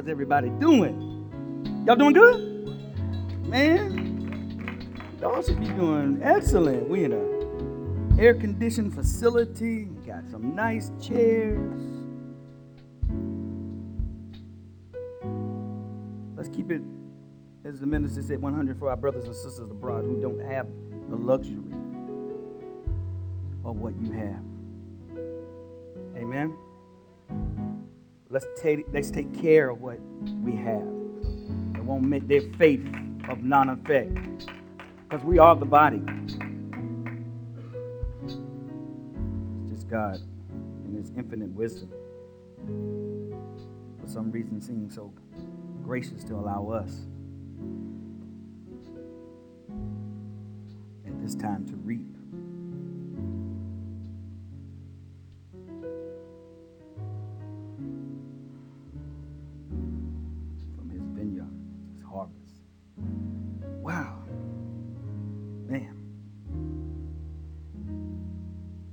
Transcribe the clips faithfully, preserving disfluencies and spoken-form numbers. is everybody doing? Y'all doing good? Man, y'all should be doing excellent. We in an air-conditioned facility. We got some nice chairs. Let's keep it, as the minister said, one hundred for our brothers and sisters abroad who don't have the luxury of what you have. Amen. Let's take let's take care of what we have. It won't make their faith of non-effect, because we are the body. It's just God in His infinite wisdom, for some reason, seems so gracious to allow us at this time to reap.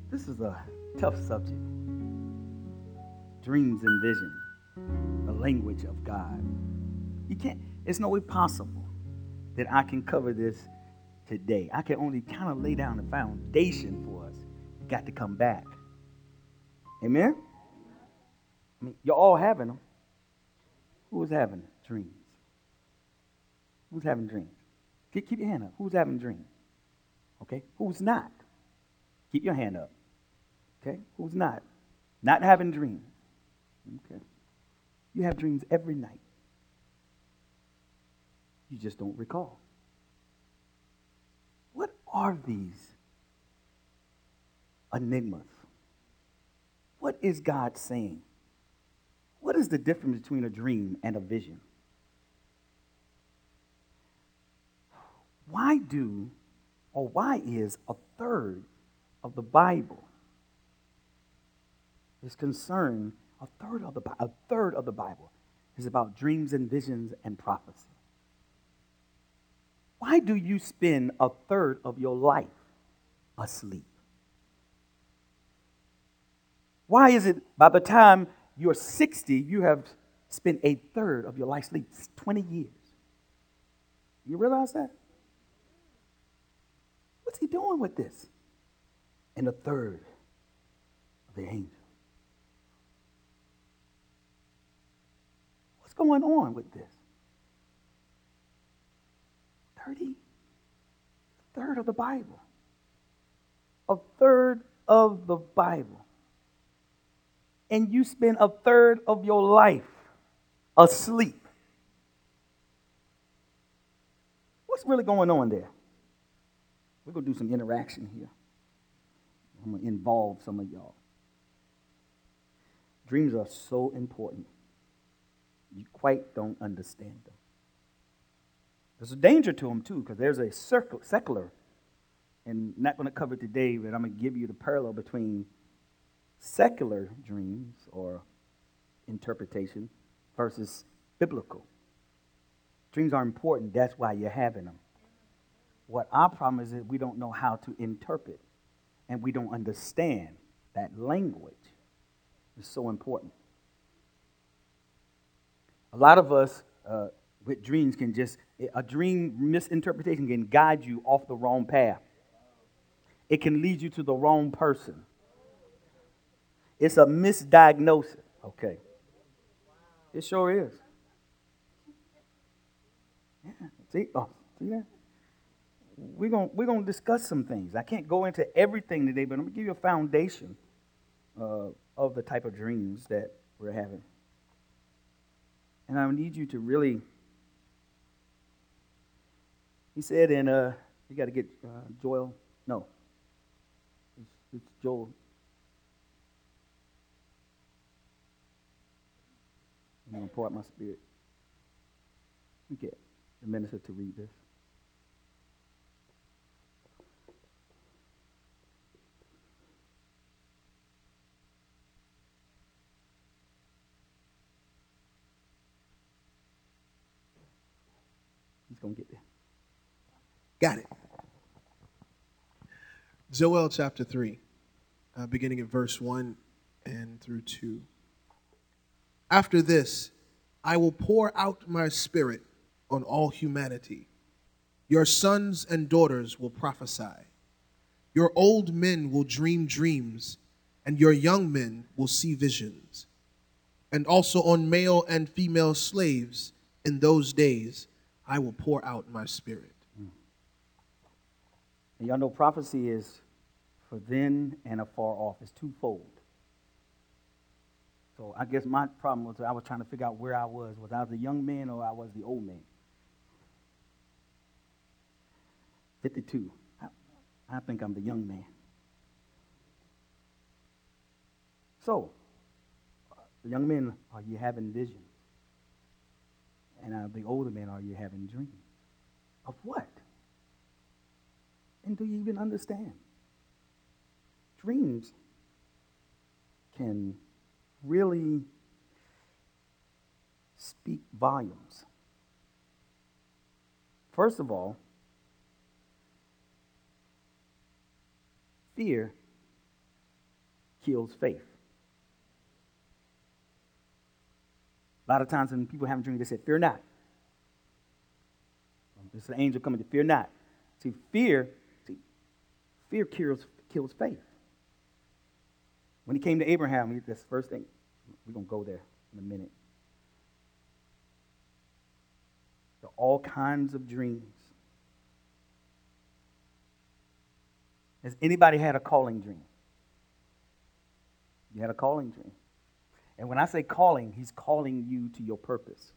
This is a tough subject. Dreams and vision, the language of God. You can't, it's no way possible that I can cover this today. I can only kind of lay down the foundation for us. You got to come back. Amen? I mean, you're all having them. Who's having dreams? Who's having dreams? Keep, keep your hand up. Who's having dreams? Okay? Who's not? Keep your hand up. Okay, who's not? Not having dreams. Okay. You have dreams every night. You just don't recall. What are these enigmas? What is God saying? What is the difference between a dream and a vision? Why do, or why is a third of the Bible is concerned, a third of the a third of the Bible is about dreams and visions and prophecy? Why do you spend a third of your life asleep? Why is it by the time you're sixty, you have spent a third of your life asleep? It's twenty years. You realize that? What's he doing with this? And a third of the angels. Going on with this? thirty, a third of the Bible. A third of the Bible. And you spend a third of your life asleep. What's really going on there? We're going to do some interaction here. I'm going to involve some of y'all. Dreams are so important. You quite don't understand them. There's a danger to them, too, because there's a secular, and not going to cover it today, but I'm going to give you the parallel between secular dreams or interpretation versus biblical. Dreams are important. That's why you're having them. What our problem is that we don't know how to interpret, and we don't understand that language. It's so important. A lot of us uh, with dreams can just, a dream misinterpretation can guide you off the wrong path. It can lead you to the wrong person. It's a misdiagnosis. Okay. It sure is. Yeah. See? Oh, see that? We're going we're gonna discuss some things. I can't go into everything today, but I'm going to give you a foundation uh, of the type of dreams that we're having. And I need you to really, he said, and uh, you got to get uh, Joel, no, it's, it's Joel. I'm going to pour out my spirit. Let me get the minister to read this. Gonna get there. Got it. Joel chapter three, uh, beginning at verse one and through two. After this, I will pour out my spirit on all humanity. Your sons and daughters will prophesy. Your old men will dream dreams, and your young men will see visions. And also on male and female slaves in those days, I will pour out my spirit. Mm. And y'all know prophecy is for then and afar off. It's twofold. So I guess my problem was I was trying to figure out where I was. Was I the young man or I was the old man? fifty-two. I, I think I'm the young man. So, the young men, are you having visions? And uh, the older men, are you having dreams? Of what? And do you even understand? Dreams can really speak volumes. First of all, fear kills faith. A lot of times when people have a dream, they say, fear not. This is an angel coming to fear not. See, fear, see, fear kills, kills faith. When he came to Abraham, he, this first thing, we're going to go there in a minute. There are all kinds of dreams. Has anybody had a calling dream? You had a calling dream. And when I say calling, he's calling you to your purpose.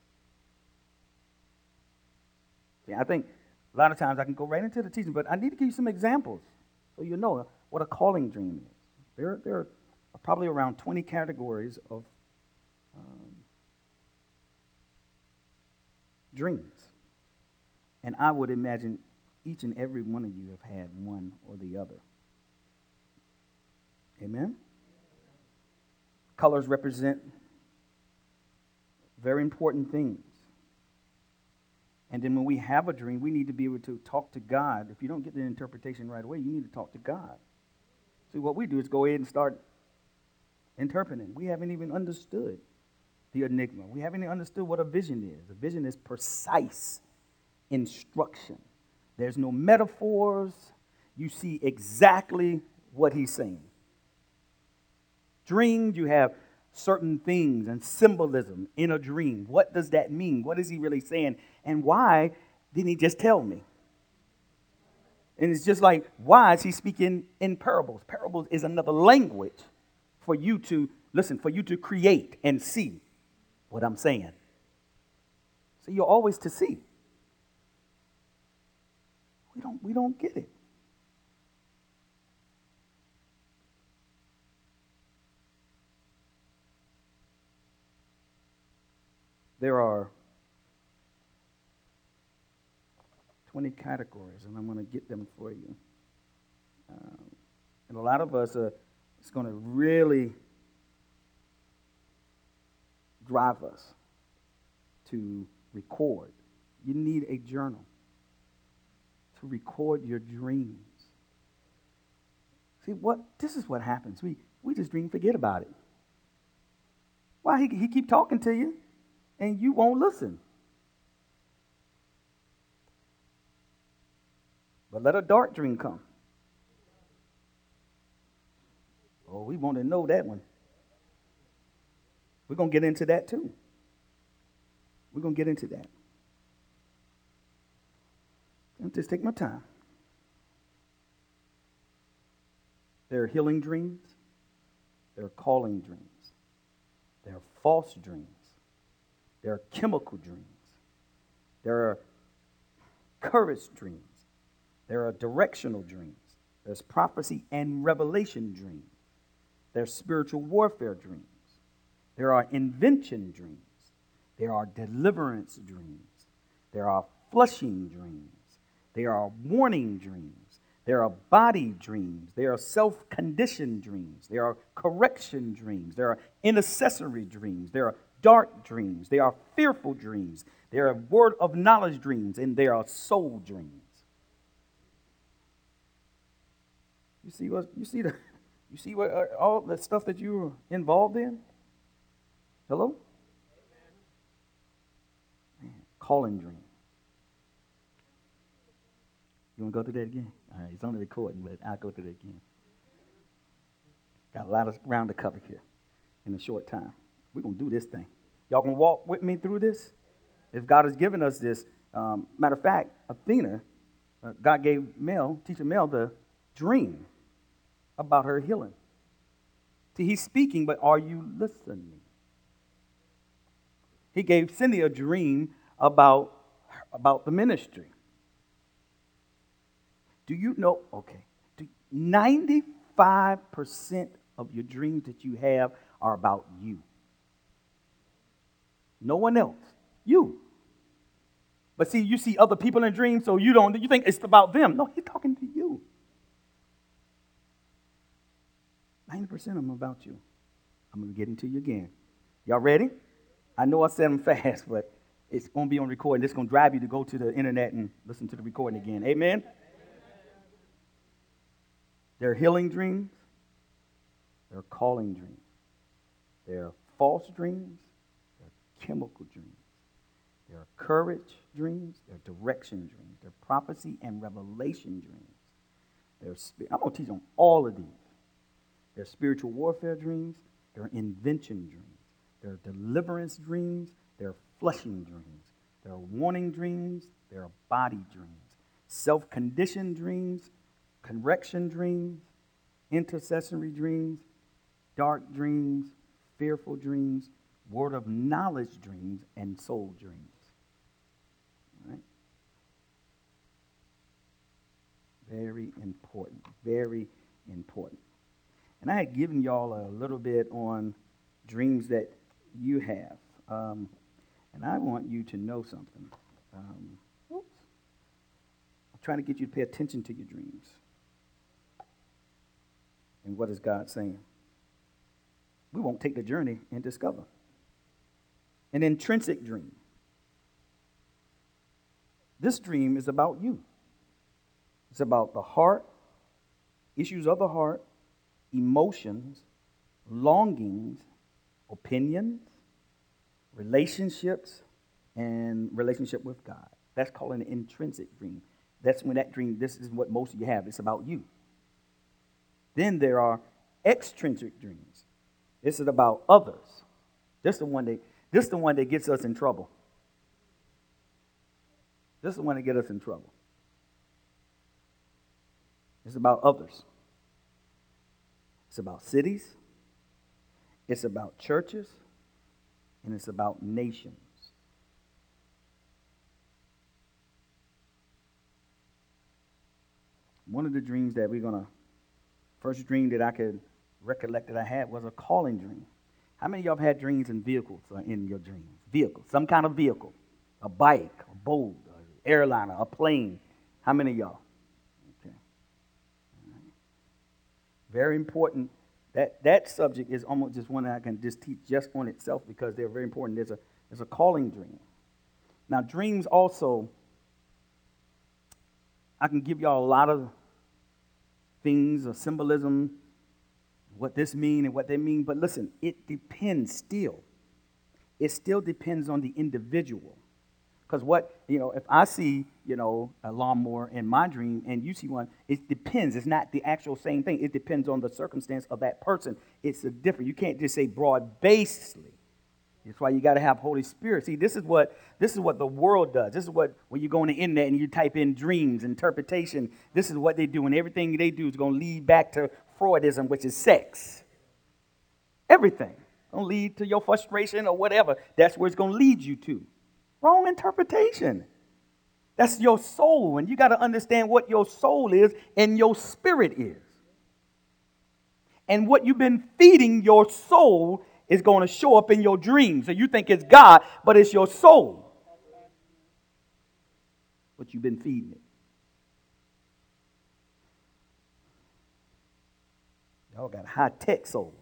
See, I think a lot of times I can go right into the teaching, but I need to give you some examples so you know what a calling dream is. There, there are probably around twenty categories of um, dreams. And I would imagine each and every one of you have had one or the other. Amen? Colors represent very important things. And then when we have a dream, we need to be able to talk to God. If you don't get the interpretation right away, you need to talk to God. See, what we do is go ahead and start interpreting. We haven't even understood the enigma. We haven't even understood what a vision is. A vision is precise instruction. There's no metaphors. You see exactly what he's saying. Dreams, you have certain things and symbolism in a dream. What does that mean? What is he really saying? And why didn't he just tell me? And it's just like, why is he speaking in parables? Parables is another language for you to, listen, for you to create and see what I'm saying. So you're always to see. We don't, we don't get it. There are twenty categories, and I'm going to get them for you. Um, and a lot of us, uh, it's going to really drive us to record. You need a journal to record your dreams. See, what this is what happens. We we just dream, forget about it. Why he he keep talking to you? And you won't listen. But let a dark dream come. Oh, we want to know that one. We're going to get into that too. We're going to get into that. I'll just take my time. There are healing dreams. There are calling dreams. There are false dreams. There are chemical dreams. There are courage dreams. There are directional dreams. There's prophecy and revelation dreams. There's spiritual warfare dreams. There are invention dreams. There are deliverance dreams. There are flushing dreams. There are warning dreams. There are body dreams. There are self-conditioned dreams. There are correction dreams. There are intercessory dreams. There are dark dreams, they are fearful dreams, there are word of knowledge dreams, and there are soul dreams. You see what you see the you see what uh, all the stuff that you were involved in? Hello? calling dream. You want to go through that again? All right, it's on the recording, but I'll go through that again. Got a lot of ground to cover here in a short time. We're going to do this thing. Y'all going to walk with me through this? If God has given us this, um, matter of fact, Athena, uh, God gave Mel, teacher Mel, the dream about her healing. See, he's speaking, but are you listening? He gave Cindy a dream about, about the ministry. Do you know, okay, do ninety-five percent of your dreams that you have are about you. No one else. You. But see, you see other people in dreams, so you don't, you think it's about them. No, he's talking to you. ninety percent of them about you. I'm going to get into you again. Y'all ready? I know I said them fast, but it's going to be on recording. It's going to drive you to go to the internet and listen to the recording again. Amen? They're healing dreams. They're calling dreams. They're false dreams. They're chemical dreams. There are courage dreams, there are direction dreams, there are prophecy and revelation dreams. There are spi- I'm going to teach on all of these. There are spiritual warfare dreams, there are invention dreams, there are deliverance dreams, there are flushing dreams, there are warning dreams, there are body dreams, self-conditioned dreams, correction dreams, intercessory dreams, dark dreams, fearful dreams, word of knowledge dreams, and soul dreams. Very important, very important. And I had given y'all a little bit on dreams that you have. Um, and I want you to know something. Um, oops. I'm trying to get you to pay attention to your dreams. And what is God saying? We won't take the journey and discover. An intrinsic dream. This dream is about you. It's about the heart, issues of the heart, emotions, longings, opinions, relationships, and relationship with God. That's called an intrinsic dream. That's when that dream, this is what most of you have. It's about you. Then there are extrinsic dreams. This is about others. This is the one that, this is the one that gets us in trouble. This is the one that gets us in trouble. It's about others. It's about cities. It's about churches. And it's about nations. One of the dreams that we're going to, first dream that I could recollect that I had was a calling dream. How many of y'all have had dreams in vehicles, or in your dreams? Vehicles, some kind of vehicle. A bike, a boat, an airliner, a plane. How many of y'all? Very important. That that subject is almost just one that I can just teach just on itself because they're very important. There's a there's a calling dream. Now, dreams also, I can give y'all a lot of things or symbolism, what this mean and what they mean, but listen, it depends still. It still depends on the individual. Because what, you know, if I see, you know, a lawnmower in my dream and you see one, it depends. It's not the actual same thing. It depends on the circumstance of that person. It's a different. You can't just say broad basely. That's why you got to have Holy Spirit. See, this is what this is what the world does. This is what, when you go on the internet and you type in dreams, interpretation, this is what they do. And everything they do is going to lead back to Freudism, which is sex. Everything. It's going to lead to your frustration or whatever. That's where it's going to lead you to. Wrong interpretation. That's your soul, and you got to understand what your soul is and your spirit is. And what you've been feeding your soul is going to show up in your dreams. So you think it's God, but it's your soul. What you've been feeding it. Y'all got high-tech souls.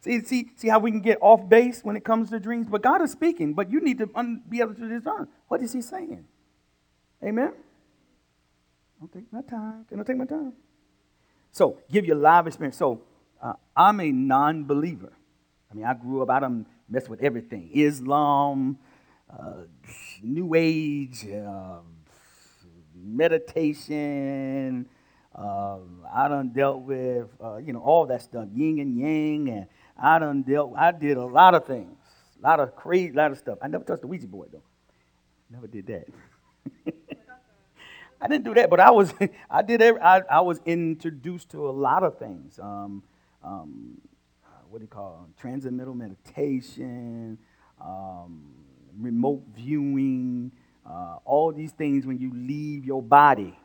See, see, see how we can get off base when it comes to dreams? But God is speaking, but you need to un- be able to discern. What is he saying? Amen? I'll take my time. Can I take my time? So, give your live experience. So, uh, I'm a non-believer. I mean, I grew up, I done mess with everything. Islam, uh, New Age, uh, meditation. Um, I done dealt with, uh, you know, all that stuff, yin and yang. And I done dealt, I did a lot of things, a lot of crazy, a lot of stuff. I never touched the Ouija board, though. Never did that. I didn't do that, but I was, I did, every, I, I was introduced to a lot of things. Um, um, what do you call it? Transcendental meditation, um, remote viewing, uh, all these things when you leave your body.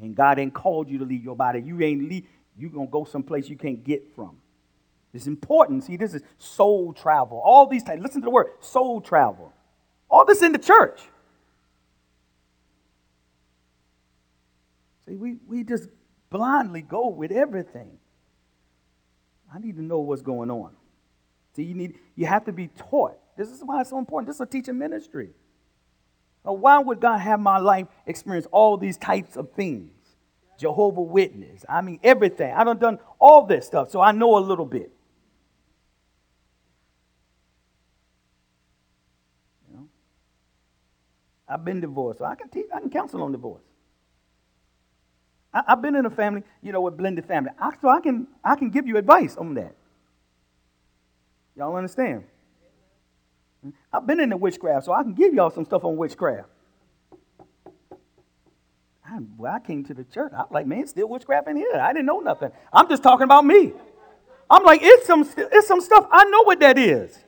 And God ain't called you to leave your body. You ain't leave. You're going to go someplace you can't get from. It's important. See, this is soul travel. All these things. Listen to the word, soul travel. All this in the church. See, we, we just blindly go with everything. I need to know what's going on. See, you need you have to be taught. This is why it's so important. This is a teaching ministry. Why would God have my life experience all these types of things? Jehovah Witness. I mean, everything. I done done all this stuff, so I know a little bit. You know? I've been divorced, so I can teach, I can counsel on divorce. I, I've been in a family, you know, with blended family, I, so I can I can give you advice on that. Y'all understand? I've been into witchcraft, so I can give y'all some stuff on witchcraft. I, well, I came to the church. I'm like, man, it's still witchcraft in here. I didn't know nothing. I'm just talking about me. I'm like, it's some, it's some stuff. I know what that is.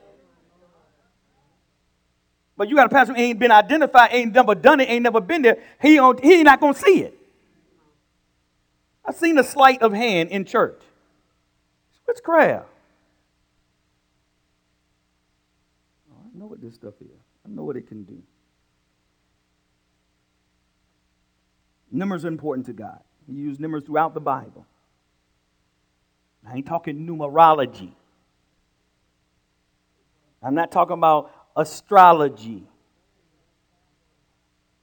But you got a pastor who ain't been identified, ain't never done it, ain't never been there. He, don't, he ain't not going to see it. I've seen a sleight of hand in church. It's witchcraft. I know what this stuff is. I know what it can do. Numbers are important to God. He used numbers throughout the Bible. I ain't talking numerology. I'm not talking about astrology.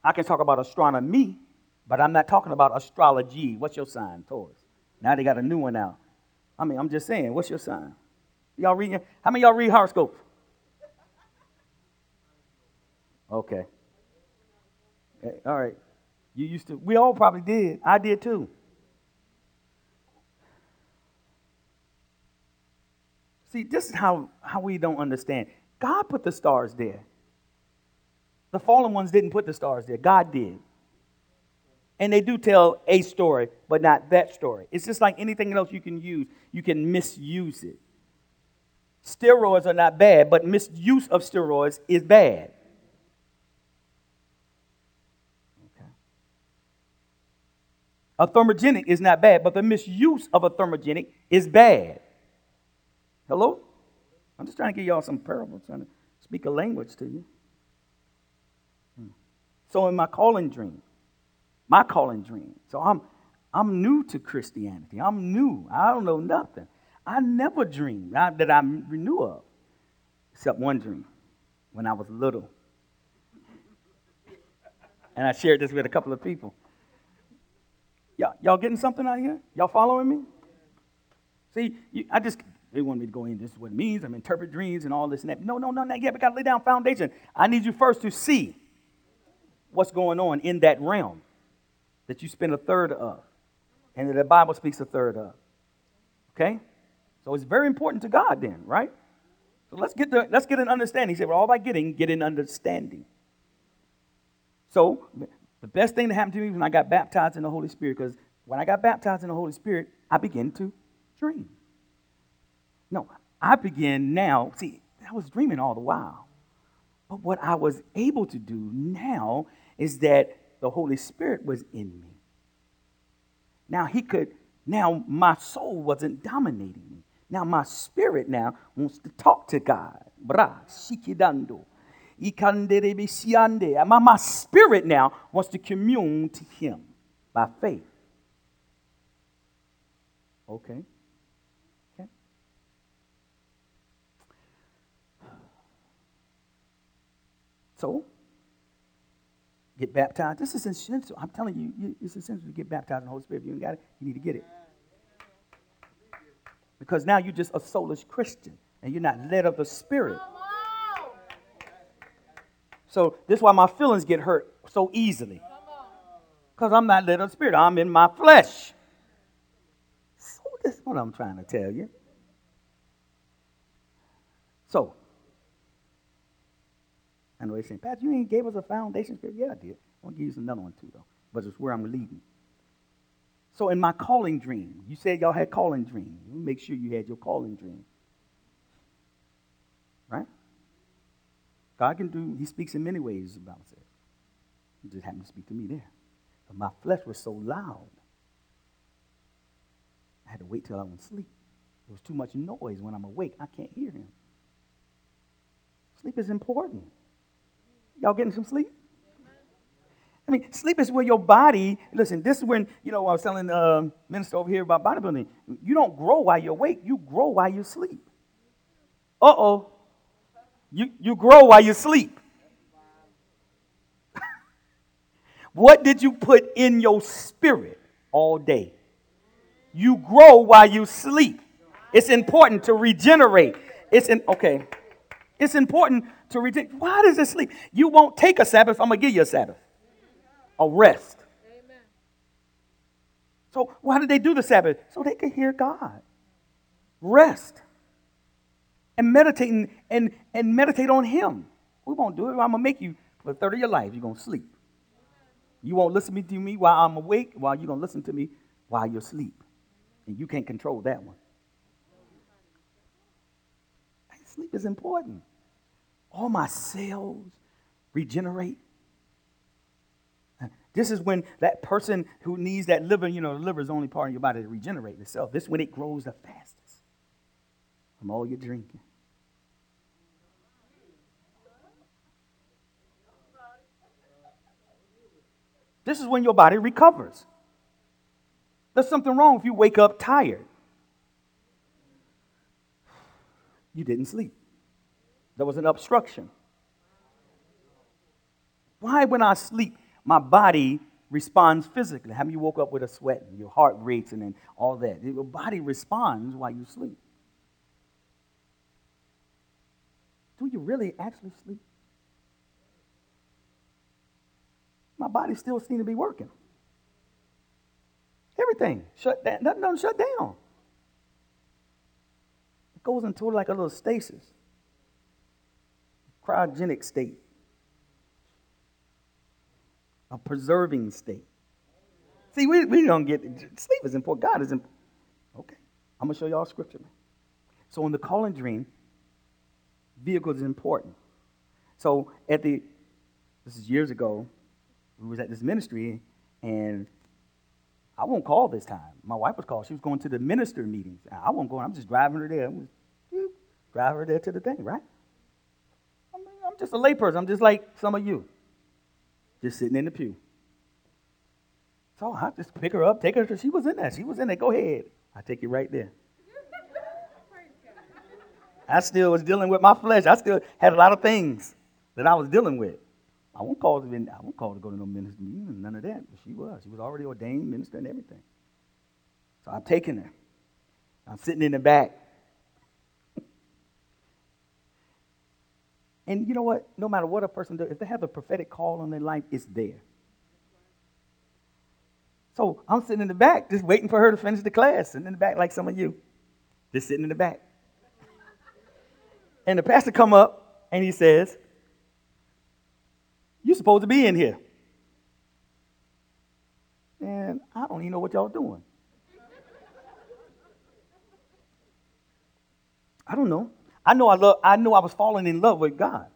I can talk about astronomy, but I'm not talking about astrology. What's your sign, Taurus? Now they got a new one out. I mean, I'm just saying, what's your sign? Y'all reading? How many of y'all read horoscopes? Okay. All right. You used to, we all probably did. I did too. See, this is how, how we don't understand. God put the stars there. The fallen ones didn't put the stars there. God did. And they do tell a story, but not that story. It's just like anything else you can use. You can misuse it. Steroids are not bad, but misuse of steroids is bad. A thermogenic is not bad, but the misuse of a thermogenic is bad. Hello? I'm just trying to give y'all some parables, trying to speak a language to you. Hmm. So in my calling dream, my calling dream, so I'm I'm new to Christianity. I'm new. I don't know nothing. I never dreamed that I knew of, except one dream when I was little. And I shared this with a couple of people. Y'all, y'all getting something out of here? Y'all following me? See, you, I just, they want me to go in, this is what it means, I'm interpret dreams and all this and that. No, no, no, not yet, we got to lay down foundation. I need you first to see what's going on in that realm that you spend a third of, and that the Bible speaks a third of, okay? So it's very important to God then, right? So let's get the, let's get an understanding. He said, well, all by getting, get an understanding. So, the best thing that happened to me was when I got baptized in the Holy Spirit, because when I got baptized in the Holy Spirit, I began to dream. No, I began now. See, I was dreaming all the while. But what I was able to do now is that the Holy Spirit was in me. Now he could, now my soul wasn't dominating me. Now my spirit now wants to talk to God. Bra, shikidando. My, my spirit now wants to commune to him by faith. Okay. Okay. So, get baptized. This is essential. I'm telling you, you, it's essential to get baptized in the Holy Spirit. If you ain't got it, you need to get it. Because now you're just a soulless Christian. and you're not led of the Spirit. So this is why my feelings get hurt so easily. Because I'm not led of the Spirit. I'm in my flesh. So this is what I'm trying to tell you. So, I know they're saying, Pat, you ain't gave us a foundation scripture. Yeah, I did. I'm going to give you another one too, though. But it's where I'm leading. So in my calling dream, you said y'all had calling dreams. Make sure you had your calling dream. Right? God can do, he speaks in many ways, the Bible says. He just happened to speak to me there. But my flesh was so loud, I had to wait till I went to sleep. There was too much noise when I'm awake. I can't hear him. Sleep is important. Y'all getting some sleep? I mean, sleep is where your body, listen, this is when, you know, I was telling the minister over here about bodybuilding. You don't grow while you're awake. You grow while you sleep. Uh-oh. You, you grow while you sleep. What did you put in your spirit all day? You grow while you sleep. It's important to regenerate. It's in, okay. It's important to regenerate. Why does it sleep? You won't take a Sabbath. I'm going to give you a Sabbath. A rest. Amen. So why did they do the Sabbath? So they could hear God. Rest. And meditate and, and, and meditate on him. We won't do it. I'm going to make you, for the third of your life, you're going to sleep. You won't listen to me while I'm awake, while you're going to listen to me while you're asleep. And you can't control that one. Sleep is important. All my cells regenerate. This is when that person who needs that liver, you know, the liver is the only part of your body to regenerate itself. This is when it grows the fastest from all your drinking. This is when your body recovers. There's something wrong if you wake up tired. You didn't sleep. There was an obstruction. Why, when I sleep, my body responds physically? How many you woke up with a sweat and your heart rates and then all that? Your body responds while you sleep. Do you really actually sleep? My body still seems to be working. Everything shut down. Nothing doesn't shut down. It goes into like a little stasis, cryogenic state, a preserving state. See, we, we don't get it. Sleep is important. God is important. Okay, I'm gonna show y'all scripture. So in the calling dream, vehicle is important. So at the this is years ago. We was at this ministry, and I won't call this time. My wife was called. She was going to the minister meetings. I won't go. I'm just driving her there. Drive her there to the thing, right? I'm, I'm just a layperson. I'm just like some of you, just sitting in the pew. So I just pick her up, take her to, she was in there. She was in there. Go ahead. I take you right there. I still was dealing with my flesh. I still had a lot of things that I was dealing with. I won't call to I won't call to go to no minister meeting, none of that. But she was. She was already ordained minister and everything. So I'm taking her. I'm sitting in the back. And you know what? No matter what a person does, if they have a prophetic call on their life, it's there. So I'm sitting in the back, just waiting for her to finish the class, sitting in the back like some of you, just sitting in the back. And the pastor come up and he says, "You're supposed to be in here." And I don't even know what y'all doing. I don't know. I know I love. I know I was falling in love with God.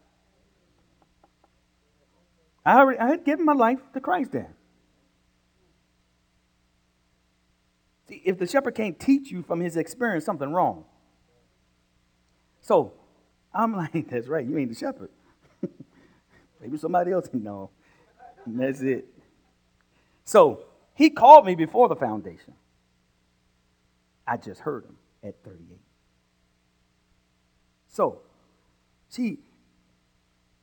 I already, I had given my life to Christ then. See, if the shepherd can't teach you from his experience, something wrong. So I'm like, that's right. You ain't the shepherd. Maybe somebody else. No, and that's it. So he called me before the foundation. I just heard him at thirty-eight. So she,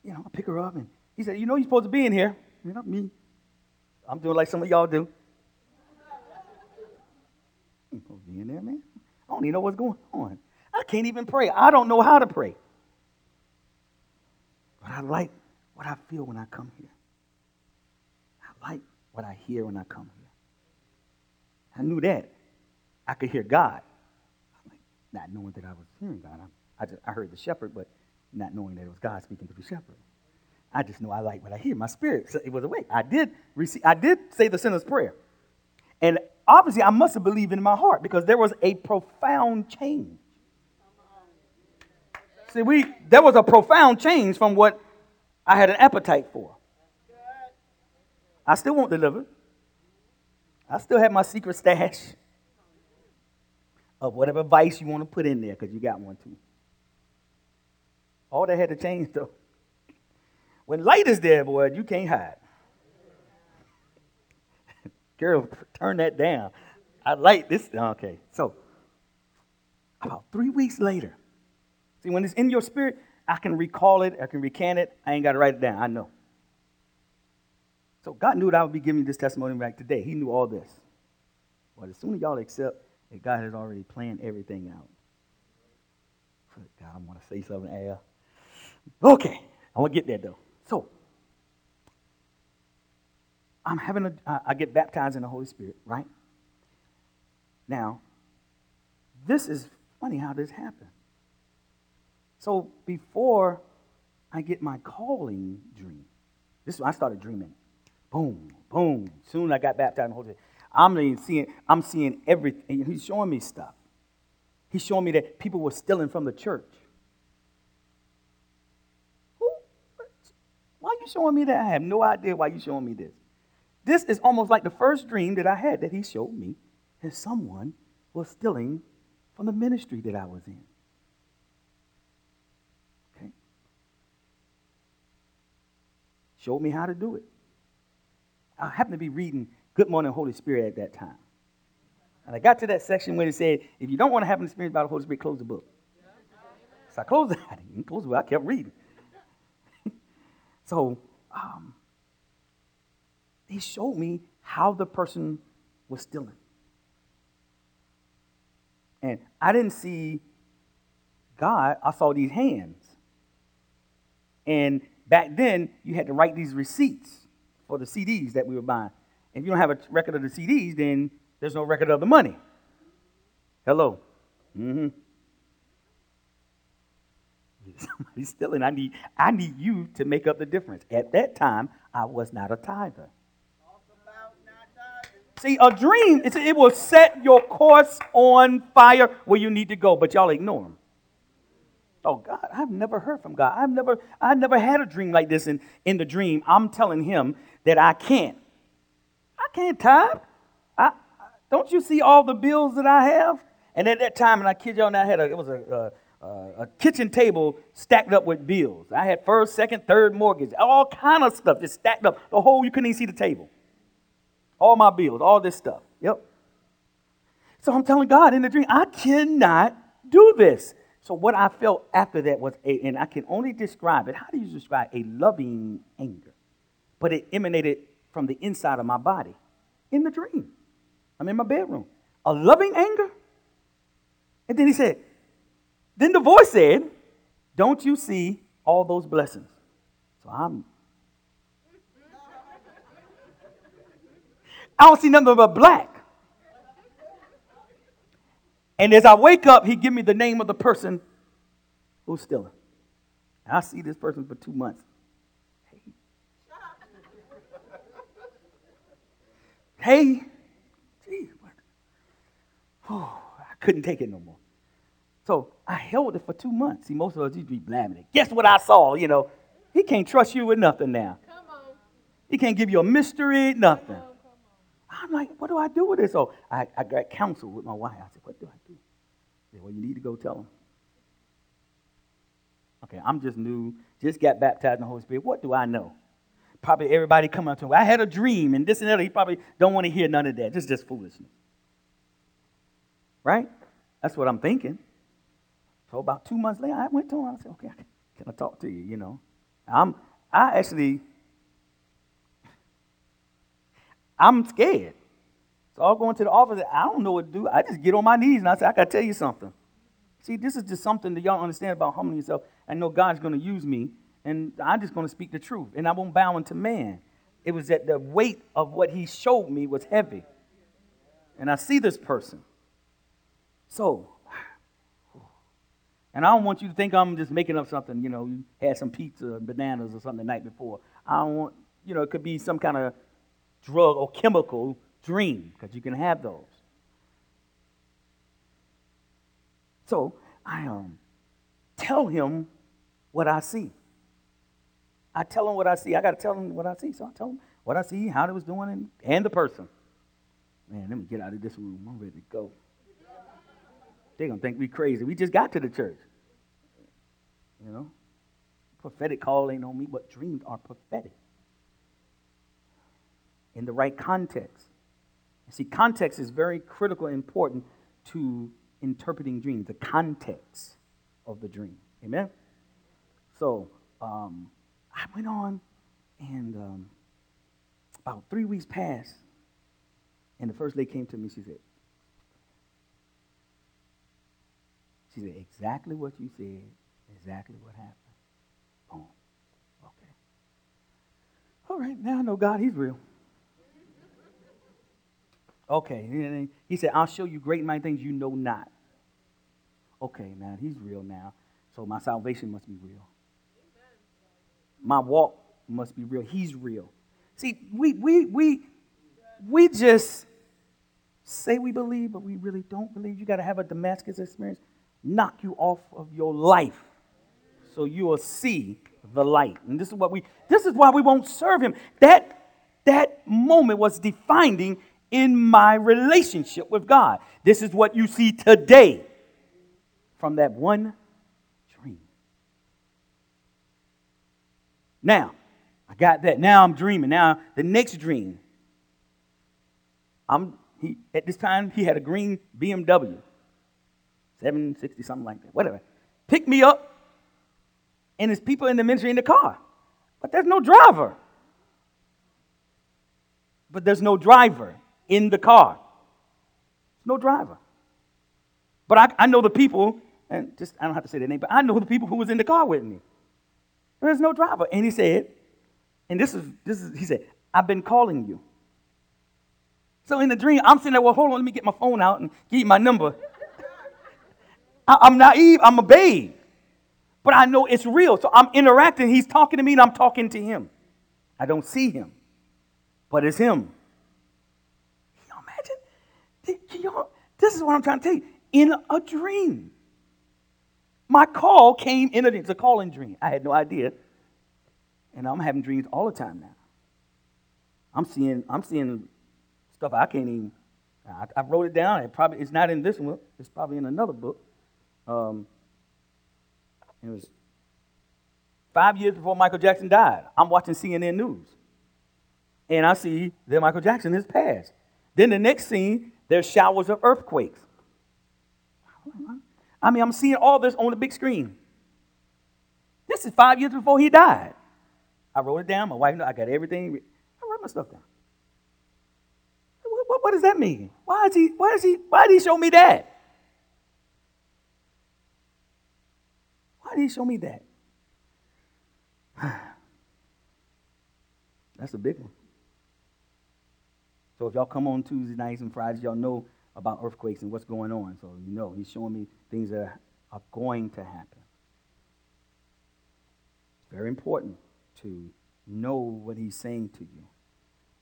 you know, I pick her up and he said, "You know, you're supposed to be in here." You know me. I'm doing like some of y'all do. I'm supposed to be in there, man. I don't even know what's going on. I I can't even pray. I don't know how to pray. But I like what I feel when I come here. I like what I hear when I come here. I knew that. I could hear God. I'm like, not knowing that I was hearing God. I, I, just, I heard the shepherd, but not knowing that it was God speaking to the shepherd. I just know I like what I hear. My spirit, it was awake. I did receive. I did say the sinner's prayer. And obviously, I must have believed in my heart because there was a profound change. See, we there was a profound change from what I had an appetite for. I still won't deliver. I still have my secret stash of whatever vice you want to put in there because you got one too. All that had to change though. When light is there, boy, you can't hide. Girl, turn that down. I like this. Okay, so about three weeks later, see, when it's in your spirit, I can recall it. I can recant it. I ain't got to write it down. I know. So God knew that I would be giving you this testimony back today. He knew all this. But as soon as y'all accept that God has already planned everything out. God, I want to say something, Al. Okay. I want to get there, though. So, I'm having a, I, I get baptized in the Holy Spirit, right? Now, this is funny how this happened. So, before I get my calling dream, this is when I started dreaming. Boom, boom. Soon I got baptized in the Holy Spirit. I'm even seeing, I'm seeing everything. He's showing me stuff. He's showing me that people were stealing from the church. Why are you showing me that? I have no idea why you're showing me this. This is almost like the first dream that I had that he showed me that someone was stealing from the ministry that I was in. Okay. Showed me how to do it. I happened to be reading Good Morning Holy Spirit at that time. And I got to that section where it said, if you don't want to have an experience by the Holy Spirit, close the book. So I closed it. I didn't close the book. I kept reading. So um, he showed me how the person was stealing. And I didn't see God. I saw these hands. And back then, you had to write these receipts for the C Ds that we were buying. If you don't have a record of the C Ds, then there's no record of the money. Hello. Mm-hmm. Somebody's stealing. I need, I need you to make up the difference. At that time, I was not a tither. See, a dream, it's, it will set your course on fire where you need to go, but y'all ignore them. Oh, God, I've never heard from God. I've never, I never had a dream like this. And in the dream, I'm telling him that I can't. I can't tithe. I, don't you see all the bills that I have? And at that time, and I kid y'all not, I had a, it was a... a Uh, a kitchen table stacked up with bills. I had first, second, third mortgage, all kind of stuff just stacked up. The whole, you couldn't even see the table. All my bills, all this stuff. Yep. So I'm telling God in the dream, I cannot do this. So what I felt after that was, a, and I can only describe it. How do you describe a loving anger? But it emanated from the inside of my body in the dream. I'm in my bedroom. A loving anger? And then he said, Then the voice said, don't you see all those blessings? So I'm, I don't see nothing but black. And as I wake up, he give me the name of the person who's stealing. And I see this person for two months. Hey. Hey. Gee, oh, I couldn't take it no more. So I held it for two months. See, most of us, you'd be blabbing it. Guess what I saw, you know. He can't trust you with nothing now. Come on. He can't give you a mystery, nothing. Come on, come on. I'm like, what do I do with this? So I, I got counsel with my wife. I said, what do I do? She said, well, you need to go tell him. Okay, I'm just new, just got baptized in the Holy Spirit. What do I know? Probably everybody coming up to me. I had a dream and this and that. He probably don't want to hear none of that. This is just foolishness. Right? That's what I'm thinking. So about two months later, I went to him. I said, okay, can I talk to you, you know? I'm, I actually, I'm scared. So I'll go into the office. I don't know what to do. I just get on my knees and I say, I got to tell you something. See, this is just something that y'all understand about humbling yourself. I know God's going to use me, and I'm just going to speak the truth, and I won't bow unto man. It was that the weight of what he showed me was heavy. And I see this person. So, and I don't want you to think I'm just making up something. You know, you had some pizza and bananas or something the night before. I don't want, you know, it could be some kind of drug or chemical dream, because you can have those. So I um, tell him what I see. I tell him what I see. I got to tell him what I see. So I tell him what I see, how they was doing, and, and the person. Man, let me get out of this room. I'm ready to go. They're going to think we crazy. We just got to the church. You know? Prophetic call ain't on me, but dreams are prophetic. In the right context. You see, context is very critical and important to interpreting dreams, the context of the dream. Amen? So, um, I went on, and um, about three weeks passed, and the first lady came to me. She said, she said, exactly what you said, exactly what happened. Boom. Okay. All right, now I know God, he's real. Okay, he said, I'll show you great and mighty things you know not. Okay, now he's real now, so my salvation must be real. My walk must be real. He's real. See, we we we we just say we believe, but we really don't believe. You got to have a Damascus experience, knock you off of your life, so you will see the light. And this is what we. This is why we won't serve him. That that moment was defining in my relationship with God. This is what you see today from that one dream. Now, I got that. Now I'm dreaming. Now, the next dream. I'm he at this time, he had a green B M W. seven sixty, something like that. Whatever. Pick me up, and there's people in the ministry in the car. But there's no driver. But there's no driver. In the car. No driver. But I, I know the people, and just I don't have to say their name, but I know the people who was in the car with me. There's no driver. And he said, and this is this is he said, I've been calling you. So in the dream, I'm sitting there, well, hold on, let me get my phone out and give you my number. I, I'm naive, I'm a babe. But I know it's real. So I'm interacting. He's talking to me and I'm talking to him. I don't see him, but it's him. This is what I'm trying to tell you. In a dream. My call came in a dream. It's a calling dream. I had no idea. And I'm having dreams all the time now. I'm seeing, I'm seeing stuff I can't even. I, I wrote it down. It probably it's not in this one. It's probably in another book. Um, it was five years before Michael Jackson died. I'm watching C N N News. And I see that Michael Jackson has passed. Then the next scene, there's showers of earthquakes. I mean, I'm seeing all this on the big screen. This is five years before he died. I wrote it down. My wife knows I got everything. I wrote my stuff down. What, what, what does that mean? Why is he? Why is he? Why did he show me that? Why did he show me that? That's a big one. So if y'all come on Tuesday nights and Fridays, y'all know about earthquakes and what's going on. So you know, he's showing me things that are going to happen. It's very important to know what he's saying to you.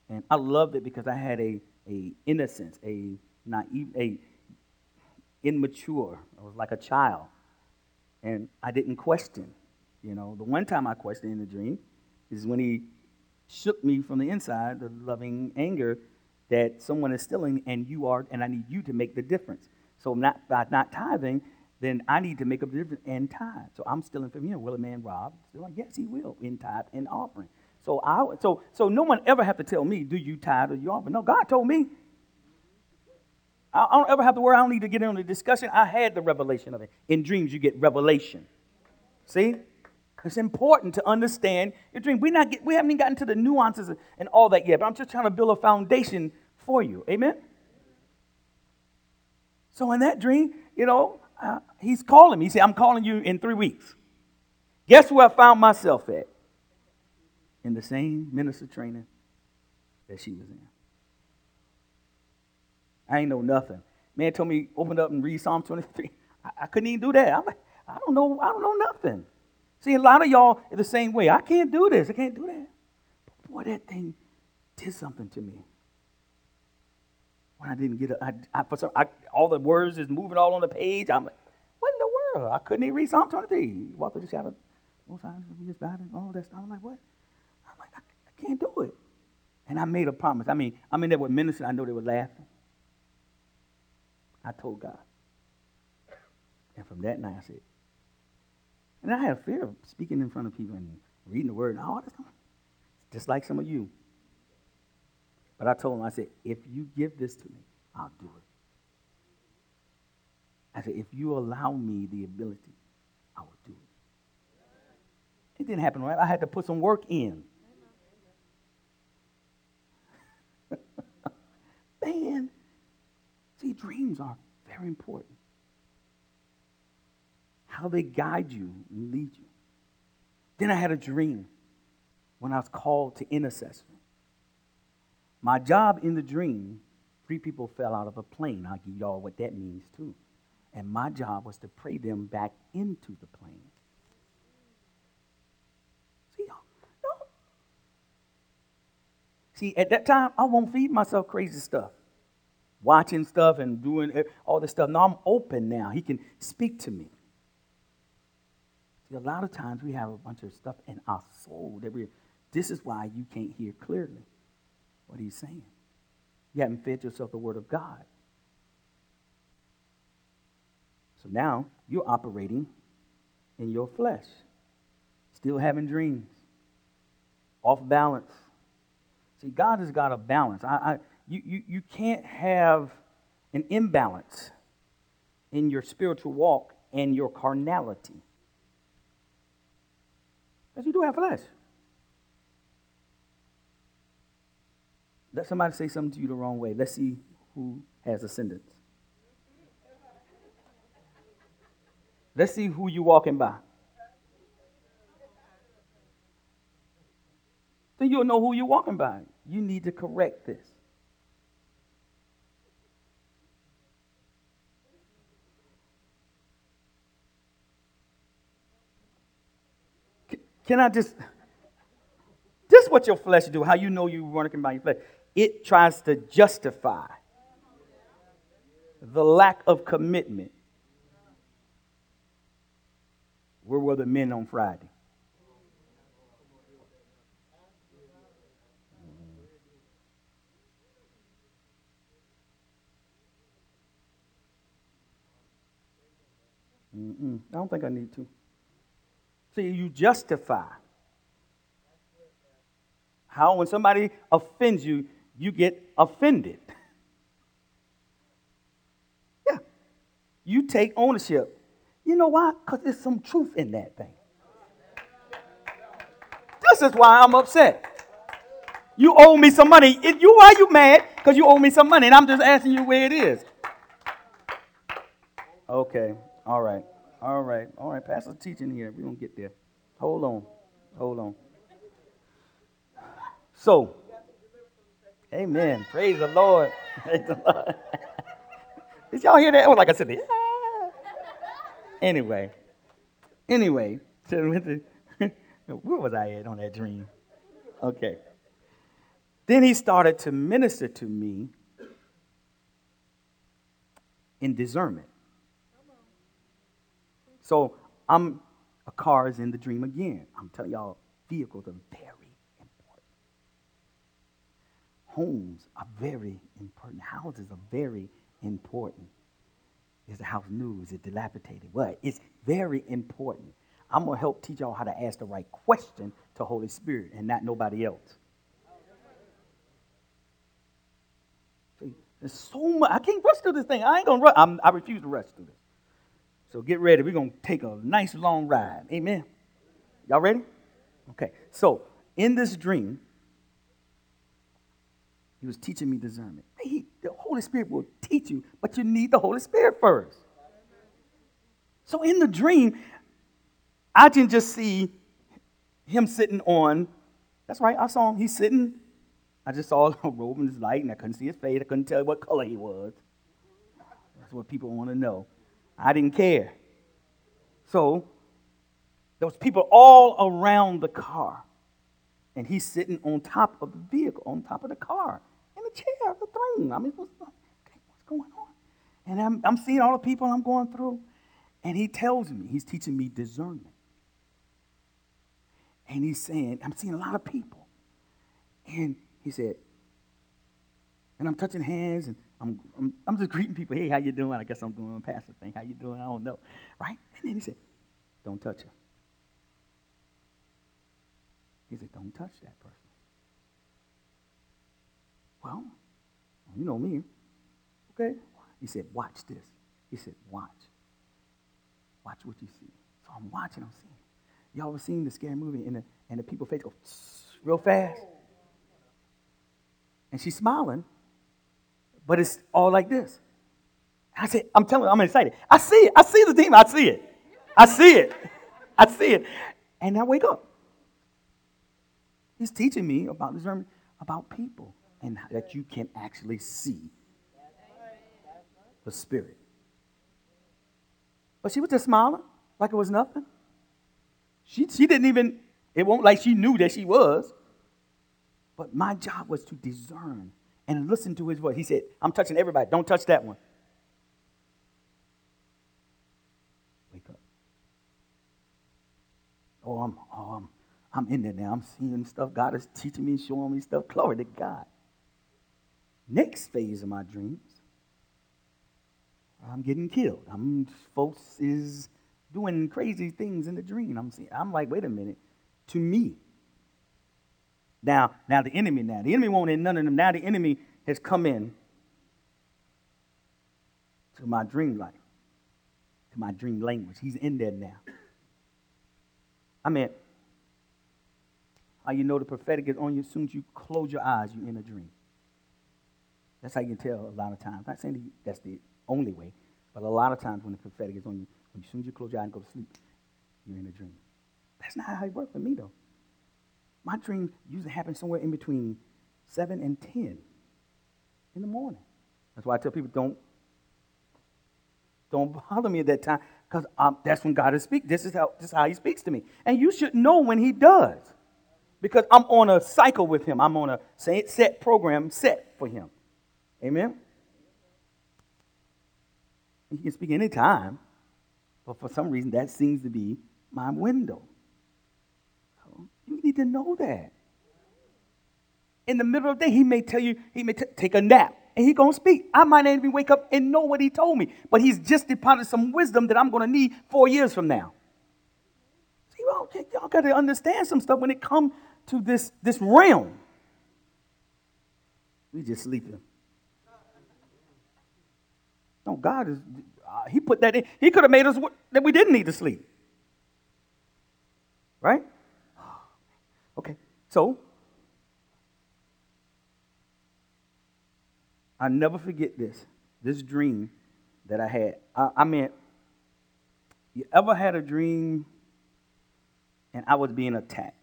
And I loved it because I had a, a innocence, a naive, a immature. I was like a child. And I didn't question. You know, the one time I questioned in the dream is when he shook me from the inside, the loving anger that someone is stealing, and you are, and I need you to make the difference. So not by not tithing, then I need to make up the difference and tithe. So I'm stealing from you. Know, will a man rob? They're like, yes, he will, in tithe and offering. So I, so so no one ever have to tell me, do you tithe or you offer? No, God told me. I, I don't ever have to worry. I don't need to get into the discussion. I had the revelation of it. In dreams, you get revelation. See? It's important to understand your dream. We're not get, we haven't even gotten to the nuances and all that yet, but I'm just trying to build a foundation for you. Amen? So in that dream, you know, uh, he's calling me. He said, I'm calling you in three weeks. Guess where I found myself at? In the same minister training that she was in. I ain't know nothing. Man told me, open up and read Psalm twenty-three. I, I couldn't even do that. I'm like, I don't know, I don't know nothing. See, a lot of y'all are the same way. I can't do this. I can't do that. But boy, that thing did something to me. When I didn't get it, I, I, for some, I, all the words is moving all on the page. I'm like, what in the world? I couldn't even read Psalm twenty-three. Walk through the shadow, most times we just died and all that stuff. I'm like, what? I'm like, I, I can't do it. And I made a promise. I mean, I'm in there with ministers. I know they were laughing. I told God. And from that night, I said, and I had a fear of speaking in front of people and reading the word and all that stuff, just like some of you. But I told him, I said, if you give this to me, I'll do it. I said, if you allow me the ability, I will do it. It didn't happen, right? I had to put some work in. Man, see, dreams are very important. How they guide you and lead you. Then I had a dream when I was called to intercession. My job in the dream, three people fell out of a plane. I'll give y'all what that means too. And my job was to pray them back into the plane. See, y'all, no. See, at that time, I won't feed myself crazy stuff. Watching stuff and doing all this stuff. Now I'm open now. He can speak to me. See, a lot of times we have a bunch of stuff in our soul. That we, this is why you can't hear clearly. What he's saying. You haven't fed yourself the word of God. So now you're operating in your flesh. Still having dreams. Off balance. See, God has got a balance. I, I you, you, you can't have an imbalance in your spiritual walk and your carnality. Because you do have flesh. Let somebody say something to you the wrong way. Let's see who has ascendance. Let's see who you're walking by. Then you'll know who you're walking by. You need to correct this. C- can I just... This is what your flesh do, how you know you're running by your flesh. It tries to justify the lack of commitment. Where were the men on Friday? Mm-mm. I don't think I need to. See, you justify. How when somebody offends you, you get offended. Yeah. You take ownership. You know why? Because there's some truth in that thing. This is why I'm upset. You owe me some money. If you why you mad? Because you owe me some money, and I'm just asking you where it is. Okay. All right. All right. All right. Pastor's teaching here. We don't get there. Hold on. Hold on. So, amen. Praise the Lord. Praise the Lord. Did y'all hear that? Oh, like I said, yeah. Anyway, anyway, where was I at on that dream? Okay. Then he started to minister to me in discernment. So, I'm a car is in the dream again. I'm telling y'all, vehicles are there. Homes are very important. Houses are very important. Is the house new? Is it dilapidated? Well, it's very important. I'm going to help teach y'all how to ask the right question to Holy Spirit and not nobody else. See, there's so much. I can't rush through this thing. I ain't going to rush. I'm, I refuse to rush through this. So get ready. We're going to take a nice long ride. Amen. Y'all ready? Okay. So in this dream, he was teaching me discernment. He, the Holy Spirit will teach you, but you need the Holy Spirit first. So in the dream, I can just see him sitting on, that's right, I saw him, he's sitting. I just saw a robe in his light, and I couldn't see his face. I couldn't tell what color he was. That's what people want to know. I didn't care. So there was people all around the car, and he's sitting on top of the vehicle, on top of the car, in the chair of the throne. I mean, what's, what's going on? And I'm, I'm seeing all the people I'm going through, and he tells me, he's teaching me discernment. And he's saying, I'm seeing a lot of people. And he said, and I'm touching hands, and I'm, I'm I'm just greeting people. Hey, how you doing? I guess I'm doing a pastor thing. How you doing? I don't know, right? And then he said, don't touch her. He said, don't touch that person. Well, you know me. Okay. He said, watch this. He said, watch. Watch what you see. So I'm watching, I'm seeing. Y'all ever seen the scary movie and the, and the people's face go real fast? And she's smiling, but it's all like this. I said, I'm telling you, I'm excited. I see it. I see the demon. I see it. I see it. I see it. And I wake up. He's teaching me about discernment, about people, and that you can actually see the spirit. But she was just smiling like it was nothing. She she didn't even, it wasn't like she knew that she was. But my job was to discern and listen to his voice. He said, I'm touching everybody. Don't touch that one. Wake up. Oh, I'm oh, I'm, I'm in there now. I'm seeing stuff. God is teaching me and showing me stuff. Glory to God. Next phase of my dreams, I'm getting killed. I'm folks is doing crazy things in the dream. I'm seeing, I'm like, wait a minute. To me. Now, now the enemy now. The enemy won't in none of them. Now the enemy has come in to my dream life, to my dream language. He's in there now. I mean, how you know the prophetic is on you as soon as you close your eyes, you're in a dream. That's how you can tell a lot of times. I'm not saying that's the only way, but a lot of times when the prophetic is on you, as soon as you close your eyes and go to sleep, you're in a dream. That's not how it worked for me, though. My dream usually happens somewhere in between seven and ten in the morning. That's why I tell people, don't, don't bother me at that time, because um, that's when God is speaking. This is how this is how he speaks to me. And you should know when he does, because I'm on a cycle with him. I'm on a set program set for him. Amen? He can speak any time, but for some reason, that seems to be my window. You need to know that. In the middle of the day, he may tell you, he may t- take a nap, and he's going to speak. I might not even wake up and know what he told me, but he's just deposited some wisdom that I'm going to need four years from now. See, y'all, y'all got to understand some stuff when it comes to this, this realm. We just sleeping. No, God is, uh, he put that in. He could have made us w- that we didn't need to sleep. Right? Okay, so I never forget this, this dream that I had. I, I mean, you ever had a dream and I was being attacked?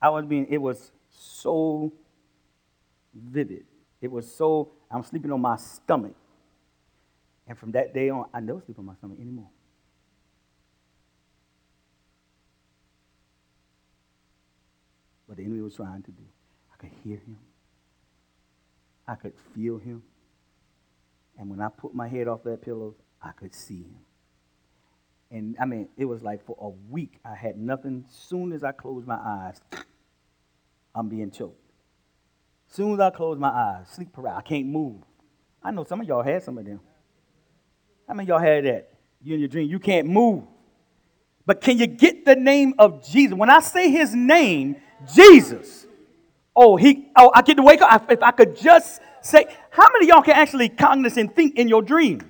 I was being, it was so vivid. It was so, I'm sleeping on my stomach. And from that day on, I never sleep on my stomach anymore. What the enemy was trying to do. I could hear him. I could feel him. And when I put my head off that pillow, I could see him. And I mean, it was like for a week, I had nothing. Soon as I closed my eyes, I'm being choked. Soon as I closed my eyes, sleep paralysis, I can't move. I know some of y'all had some of them. How many of y'all had that? You in your dream, you can't move. But can you get the name of Jesus? When I say his name, Jesus. Oh, he. Oh, I get to wake up. I, if I could just say, how many of y'all can actually cognizant think in your dreams?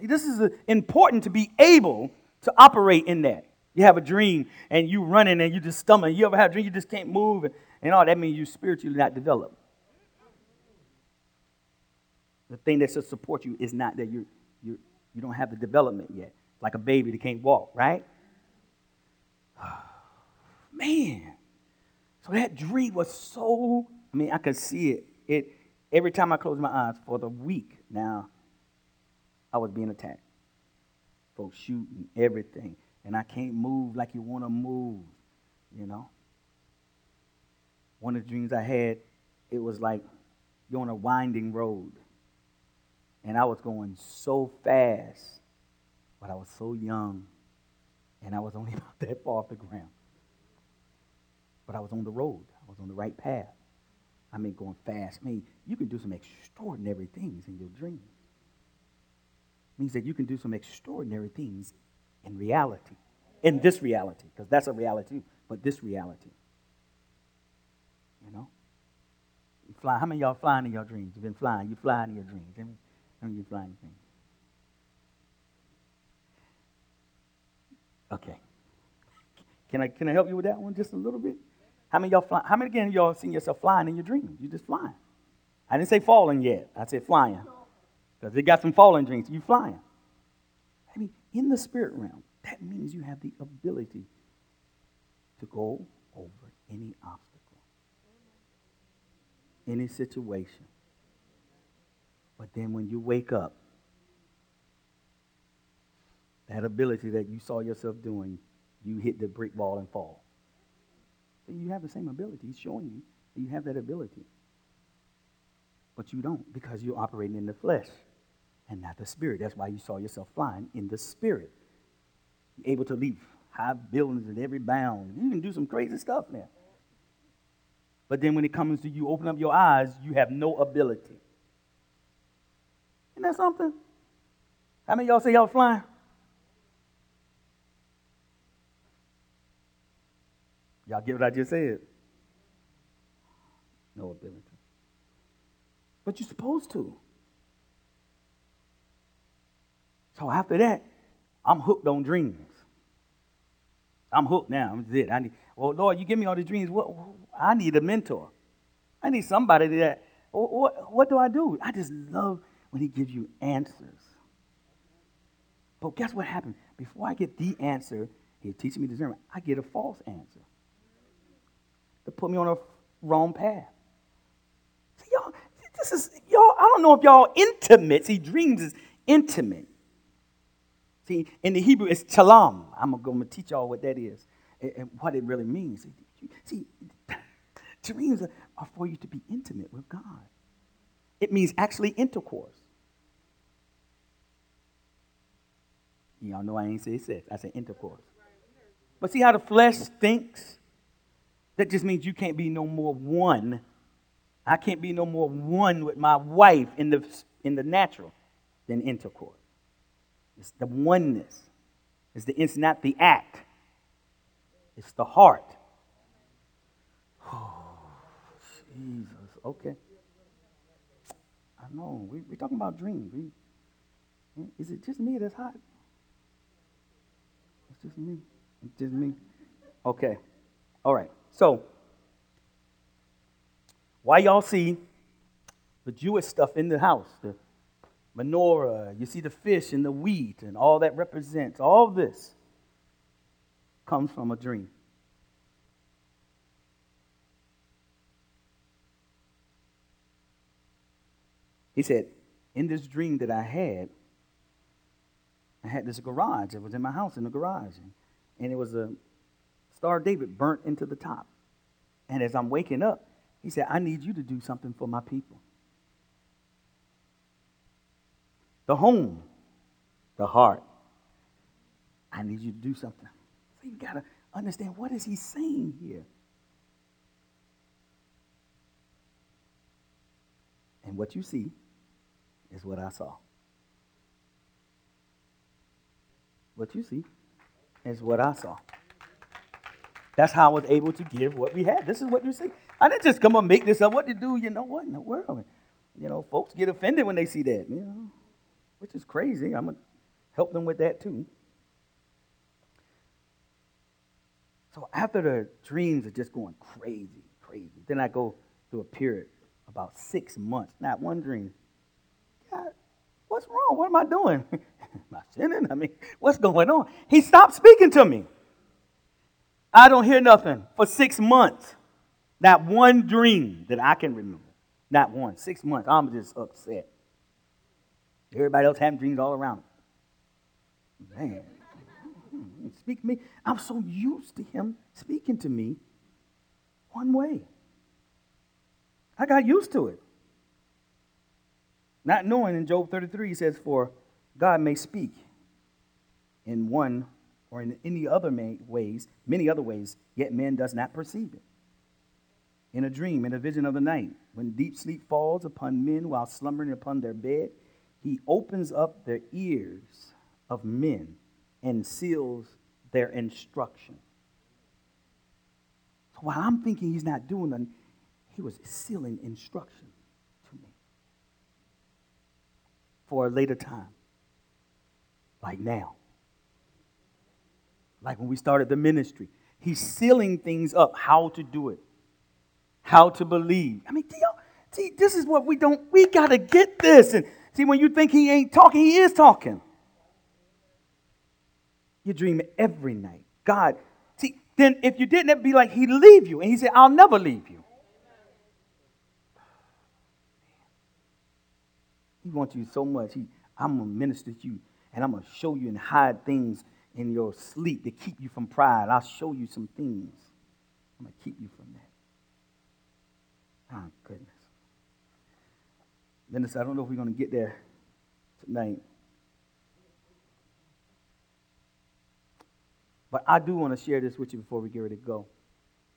See, this is a, important to be able to operate in that. You have a dream and you running and you just stumbling. You ever have a dream you just can't move and, and all that means you spiritually not developed. The thing that should support you is not that you you you don't have the development yet, like a baby that can't walk, right? Man, so that dream was so, I mean, I could see it. It every time I closed my eyes for the week now, I was being attacked. Folks shooting, everything. And I can't move like you want to move, you know. One of the dreams I had, it was like you're on a winding road. And I was going so fast, but I was so young, and I was only about that far off the ground. But I was on the road. I was on the right path. I mean, going fast. I mean, you can do some extraordinary things in your dream. It means that you can do some extraordinary things in reality, in this reality, because that's a reality, but this reality. You know? You fly. How many of y'all flying in your dreams? You've been flying. You fly in your dreams. I mean, Let me find things. Okay. Can I can I help you with that one just a little bit? How many of y'all fly, how many again y'all seen yourself flying in your dreams? You just flying. I didn't say falling yet. I said flying. Because they got some falling dreams. You flying. I mean, in the spirit realm, that means you have the ability to go over any obstacle, any situation. But then when you wake up, that ability that you saw yourself doing, you hit the brick wall and fall. So you have the same ability. He's showing you that you have that ability. But you don't, because you're operating in the flesh and not the spirit. That's why you saw yourself flying in the spirit. You're able to leap high buildings at every bound. You can do some crazy stuff now. But then when it comes to you open up your eyes, you have no ability. Isn't that something? How many of y'all say y'all flying? Y'all get what I just said? No ability. But you're supposed to. So after that, I'm hooked on dreams. I'm hooked now. I'm it. I need. Well, Lord, you give me all these dreams. What? I need a mentor. I need somebody that. What? What do I do? I just love. When he gives you answers. But guess what happened? Before I get the answer, he teaches me discernment. I get a false answer. To put me on a wrong path. See, y'all, this is, y'all, I don't know if y'all intimate. See, dreams is intimate. See, in the Hebrew, it's chalam. I'm going to teach y'all what that is and, and what it really means. See, see dreams are, are for you to be intimate with God. It means actually intercourse. Y'all know I ain't say sex. I said intercourse. But see how the flesh thinks? That just means you can't be no more one. I can't be no more one with my wife in the in the natural than intercourse. It's the oneness. It's the it's not the act. It's the heart. Oh, Jesus. Okay. No, we, we're talking about dreams. We, is it just me that's hot? It's just me. It's just me. Okay. All right. So, why y'all see the Jewish stuff in the house, the menorah, you see the fish and the wheat and all that represents, all this comes from a dream. He said, in this dream that I had, I had this garage. It was in my house in the garage. And, and it was a Star of David burnt into the top. And as I'm waking up, he said, I need you to do something for my people. The home, the heart. I need you to do something. So you got to understand, what is he saying here? And what you see is what I saw. What you see is what I saw. That's how I was able to give what we had. This is what you see. I didn't just come and make this up. What to do? You know what in the world? You know, folks get offended when they see that, you know, which is crazy. I'm going to help them with that too. So after the dreams are just going crazy, crazy, then I go through a period about six months, not one dream. what's wrong? What am I doing? Am I sinning? I mean, what's going on? He stopped speaking to me. I don't hear nothing for six months. Not one dream that I can remember. Not one. Six months. I'm just upset. Everybody else having dreams all around him. Man. Speak to me. I'm so used to him speaking to me one way. I got used to it. Not knowing, in Job thirty-three, he says, for God may speak in one or in any other ways, many other ways, yet man does not perceive it. In a dream, in a vision of the night, when deep sleep falls upon men while slumbering upon their bed, he opens up the ears of men and seals their instruction. So while I'm thinking he's not doing nothing, he was sealing instruction to me for a later time, like now. Like when we started the ministry, he's sealing things up, how to do it, how to believe. I mean, see, this is what we don't, we got to get this. And see, when you think he ain't talking, he is talking. You dream every night. God, see, then if you didn't, it'd be like he'd leave you. And he said, I'll never leave you. He wants you so much. He, I'm going to minister to you, and I'm going to show you and hide things in your sleep to keep you from pride. I'll show you some things. I'm going to keep you from that. Oh, goodness. Minister, I don't know if we're going to get there tonight. But I do want to share this with you before we get ready to go.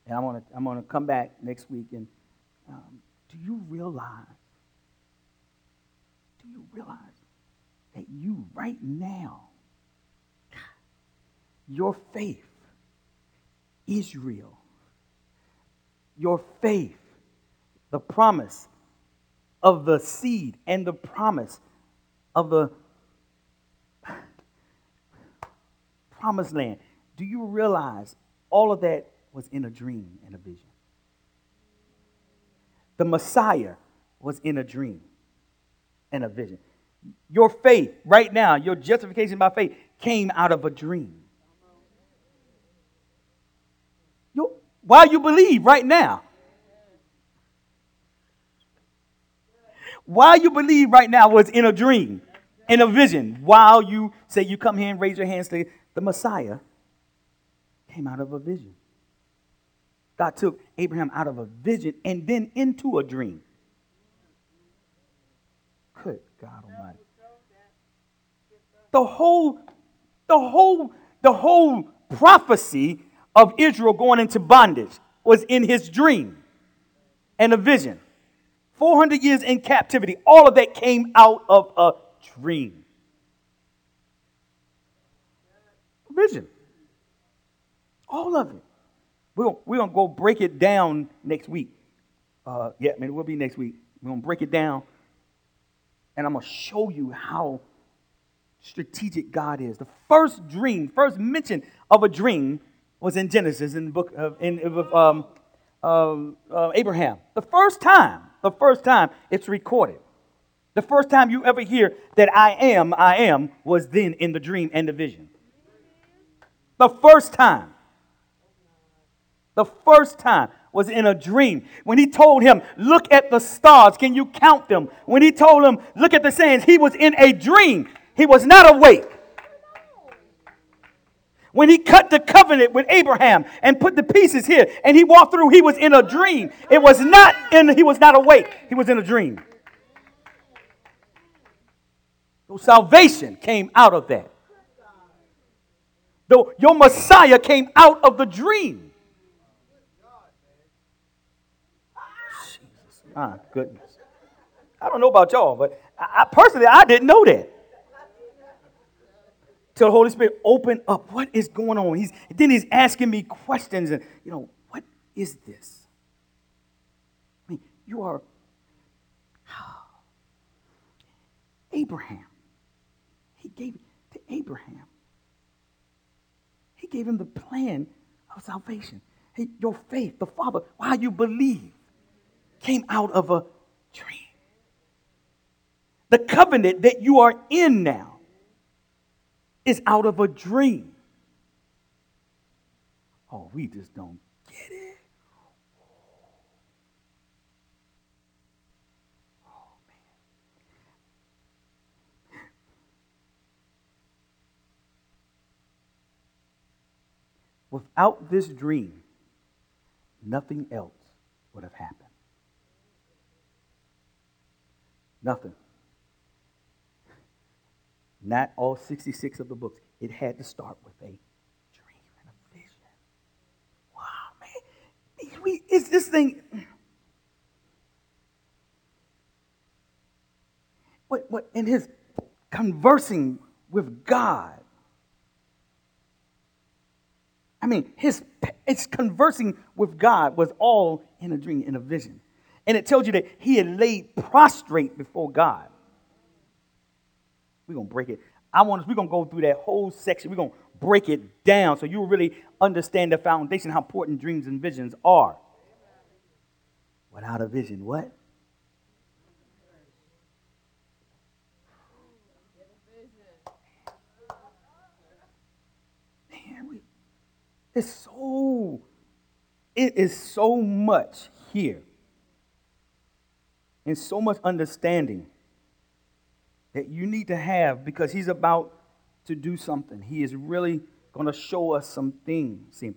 And I'm going to, I'm going to come back next week. And um, do you realize, do you realize that you right now, your faith is real. Your faith, the promise of the seed and the promise of the promised land. Do you realize all of that was in a dream and a vision? The Messiah was in a dream and a vision. Your faith right now, your justification by faith, came out of a dream. You, while you believe right now, while you believe right now was in a dream, in a vision, while you say you come here and raise your hands to the Messiah, came out of a vision. God took Abraham out of a vision and then into a dream. Good God Almighty. The whole, the whole, the whole prophecy of Israel going into bondage was in his dream and a vision. four hundred years in captivity, all of that came out of a dream. Vision. All of it. We're, we're going to go break it down next week. Uh, yeah, man, it will be next week. We're going to break it down. And I'm going to show you how strategic God is. The first dream, first mention of a dream was in Genesis, in the book of in, um, um, uh, Abraham. The first time, the first time it's recorded. The first time you ever hear that I am, I am, was then in the dream and the vision. The first time, the first time was in a dream. When he told him, look at the stars, can you count them? When he told him, look at the sands, he was in a dream. He was not awake. When he cut the covenant with Abraham and put the pieces here and he walked through, he was in a dream. It was not in, he was not awake. He was in a dream. So salvation came out of that. Though your Messiah came out of the dream. Jesus, my goodness. I don't know about y'all, but I, I personally, I didn't know that. Till the Holy Spirit opened up. What is going on? He's then he's asking me questions, and you know, what is this? I mean, you are Abraham. He gave it to Abraham. He gave him the plan of salvation. Hey, your faith, the Father, why you believe, came out of a dream. The covenant that you are in now is out of a dream. Oh, we just don't get it. Oh, man. Without this dream, nothing else would have happened. Nothing. Not all sixty-six of the books. It had to start with a dream and a vision. Wow, man. We, it's this thing. What, what, in his conversing with God. I mean, his, his conversing with God was all in a dream, in a vision. And it tells you that he had laid prostrate before God. We're going to break it. I want us, we're going to go through that whole section. We're going to break it down so you really understand the foundation, how important dreams and visions are. Without a vision, what? Man, we, it's so, it is so much here. And so much understanding that you need to have, because he's about to do something. He is really going to show us some things. See,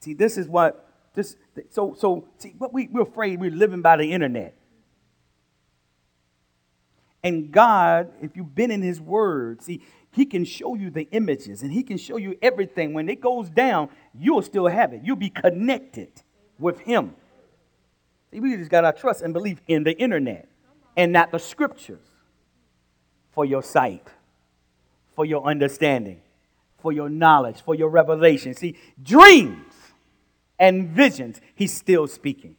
see, this is what this. So, so see, what we we're afraid we're living by the internet. And God, if you've been in His Word, see, He can show you the images and He can show you everything. When it goes down, you'll still have it. You'll be connected with Him. See, we just got our trust and belief in the internet and not the Scriptures. For your sight, for your understanding, for your knowledge, for your revelation. See, dreams and visions, he's still speaking.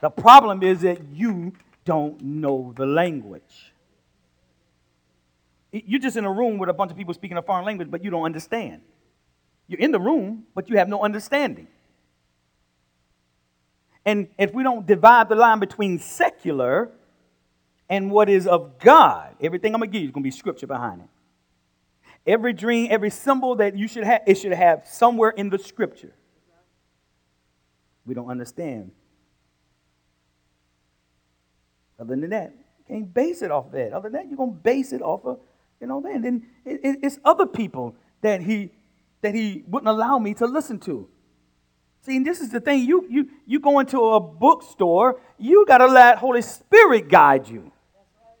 The problem is that you don't know the language. You're just in a room with a bunch of people speaking a foreign language, but you don't understand. You're in the room, but you have no understanding. And if we don't divide the line between secular and what is of God, everything I'm going to give you is going to be scripture behind it. Every dream, every symbol that you should have, it should have somewhere in the scripture. We don't understand. Other than that, you can't base it off that. Other than that, you're going to base it off of, you know, that. And then it, it, it's other people that he that he wouldn't allow me to listen to. See, and this is the thing. You, you, you go into a bookstore, you got to let Holy Spirit guide you.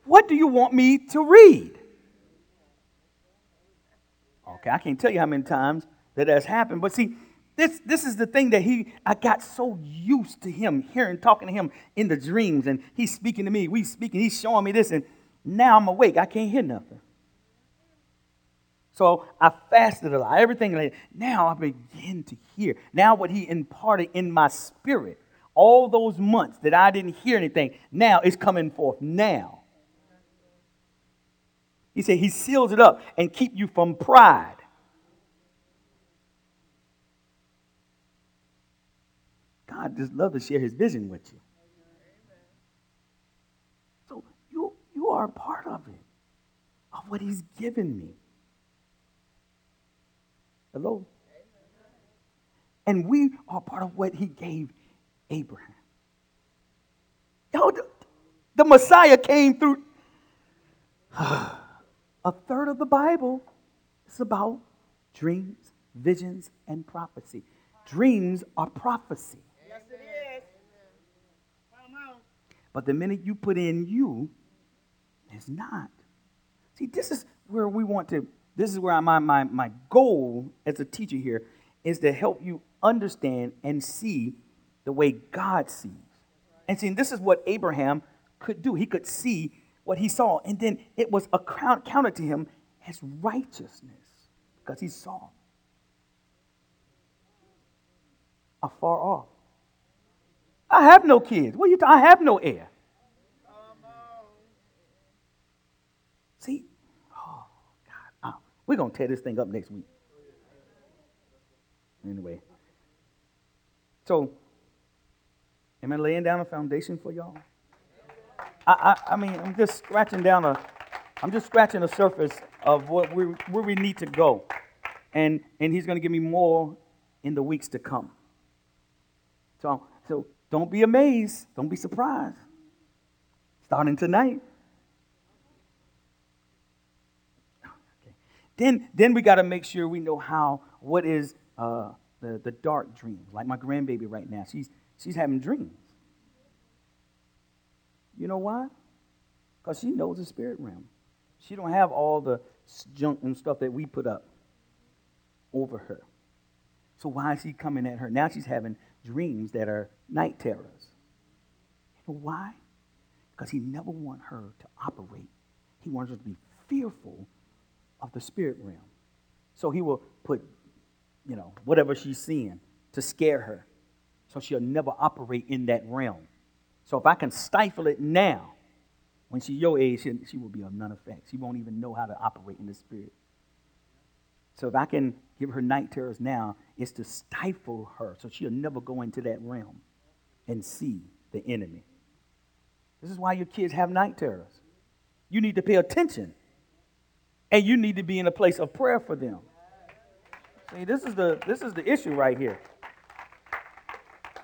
What do you want me to read? Okay, I can't tell you how many times that has happened. But see, this this is the thing that he, I got so used to him hearing, talking to him in the dreams. And he's speaking to me. We speaking. He's showing me this. And now I'm awake. I can't hear nothing. So I fasted a lot. Everything like now I begin to hear. Now what he imparted in my spirit. All those months that I didn't hear anything, now it's coming forth now. He said he seals it up and keep you from pride. God just loves to share his vision with you. So you, you are a part of it, of what he's given me. Hello? And we are part of what he gave Abraham. Yo, the, the Messiah came through. A third of the Bible is about dreams, visions, and prophecy. Dreams are prophecy. Yes, it is. Come on. But the minute you put in you, it's not. See, this is where we want to, this is where my, my, my goal as a teacher here is to help you understand and see the way God sees. And see, this is what Abraham could do. He could see what he saw, and then it was accounted to him as righteousness because he saw afar off. I have no kids. What are you talking? I have no heir. See, oh God, oh, we're gonna tear this thing up next week. Anyway, so. Am I laying down a foundation for y'all? I, I, I mean, I'm just scratching down a, I'm just scratching the surface of what we where we need to go, and and He's going to give me more in the weeks to come. So so don't be amazed, don't be surprised. Starting tonight. Okay. Then then we got to make sure we know how what is uh, the the dark dreams. Like my grandbaby right now, she's she's having dreams. You know why? Because she knows the spirit realm. She don't have all the junk and stuff that we put up over her. So why is he coming at her? Now she's having dreams that are night terrors. You know why? Because he never wanted her to operate. He wants her to be fearful of the spirit realm. So he will put, you know, whatever she's seeing to scare her. So she'll never operate in that realm. So if I can stifle it now, when she's your age, she, she will be of none effect. She won't even know how to operate in the spirit. So if I can give her night terrors now, it's to stifle her so she'll never go into that realm and see the enemy. This is why your kids have night terrors. You need to pay attention, and you need to be in a place of prayer for them. See, this is the this is the issue right here.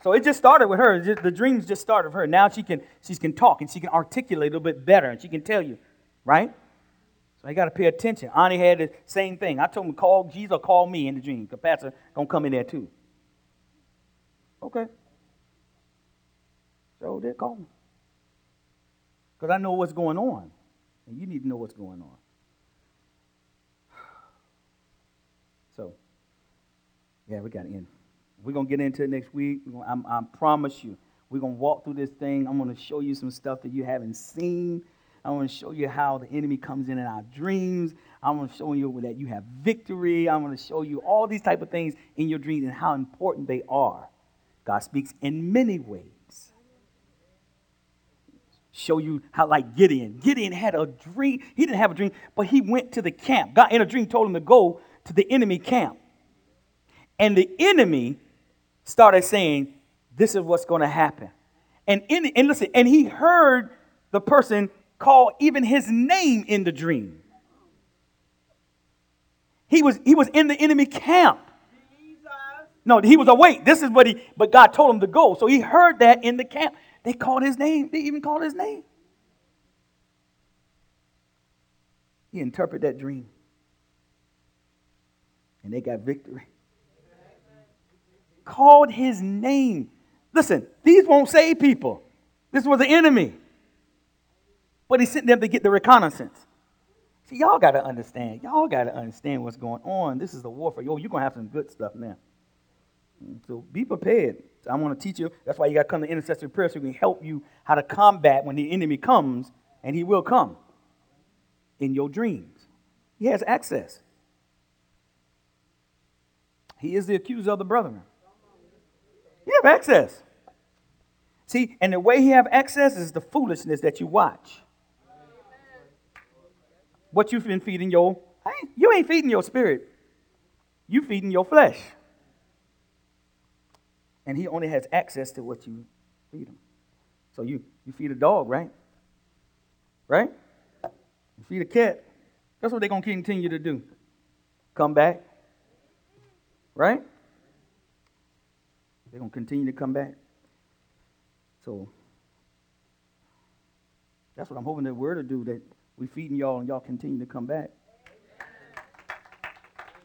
So it just started with her. Just, the dreams just started with her. Now she can she can talk and she can articulate a little bit better, and she can tell you, right? So you got to pay attention. Annie had the same thing. I told him, call Jesus or call me in the dream. The pastor don't come in there too. Okay. So they call me. Because I know what's going on. And you need to know what's going on. So, yeah, we got to end. We're going to get into it next week. We're gonna, I, I promise you, we're going to walk through this thing. I'm going to show you some stuff that you haven't seen. I'm going to show you how the enemy comes in in our dreams. I'm going to show you that you have victory. I'm going to show you all these type of things in your dreams and how important they are. God speaks in many ways. Show you how, like Gideon. Gideon had a dream. He didn't have a dream, but he went to the camp. God in a dream told him to go to the enemy camp. And the enemy started saying, this is what's going to happen. And, in, and listen, and he heard the person call even his name in the dream. He was he was in the enemy camp. No, he was awake. This is what he, but God told him to go. So he heard that in the camp. They called his name. They even called his name. He interpreted that dream. And they got victory. Called his name. Listen, these won't save people. This was the enemy. But he's sent them to get the reconnaissance. See, y'all got to understand. Y'all got to understand what's going on. This is the warfare. Yo, you're going to have some good stuff now. So be prepared. So I want to teach you. That's why you got to come to intercessory prayer so we can help you how to combat when the enemy comes, and he will come in your dreams. He has access. He is the accuser of the brethren. You have access. See, and the way he have access is the foolishness that you watch. What you've been feeding your, ain't, you ain't feeding your spirit. You feeding your flesh. And he only has access to what you feed him. So you, you feed a dog, right? Right? You feed a cat. That's what they're going to continue to do. Come back. Right? They're going to continue to come back. So that's what I'm hoping that we're to do, that we feeding y'all and y'all continue to come back.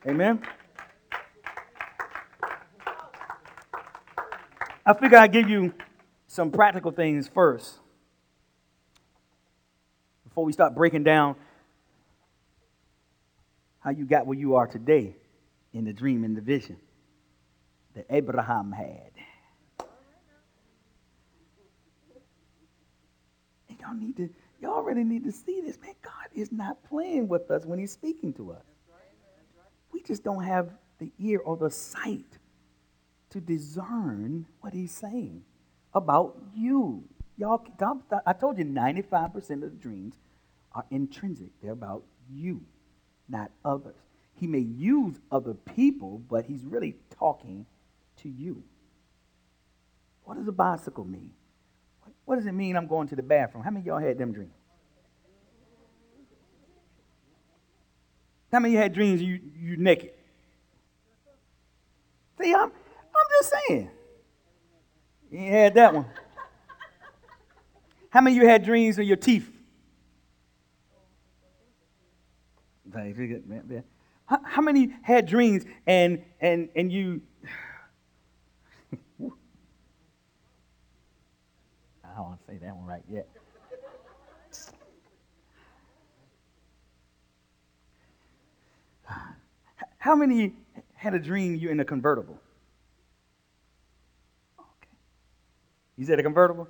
Amen. Amen. I figure I'd give you some practical things first before we start breaking down how you got where you are today in the dream and the vision that Abraham had. And y'all need to, y'all already need to see this, man. God is not playing with us when He's speaking to us. We just don't have the ear or the sight to discern what He's saying about you. Y'all, I told you ninety-five percent of the dreams are intrinsic. They're about you, not others. He may use other people, but He's really talking to you. What does a bicycle mean? What What does it mean I'm going to the bathroom? How many of y'all had them dreams? How many of you had dreams you you naked? See, I'm, I'm just saying. You ain't had that one. How many of you had dreams of your teeth? How many had dreams and and and you... I don't want to say that one right yet. How many had a dream you're in a convertible? Okay. You said a convertible?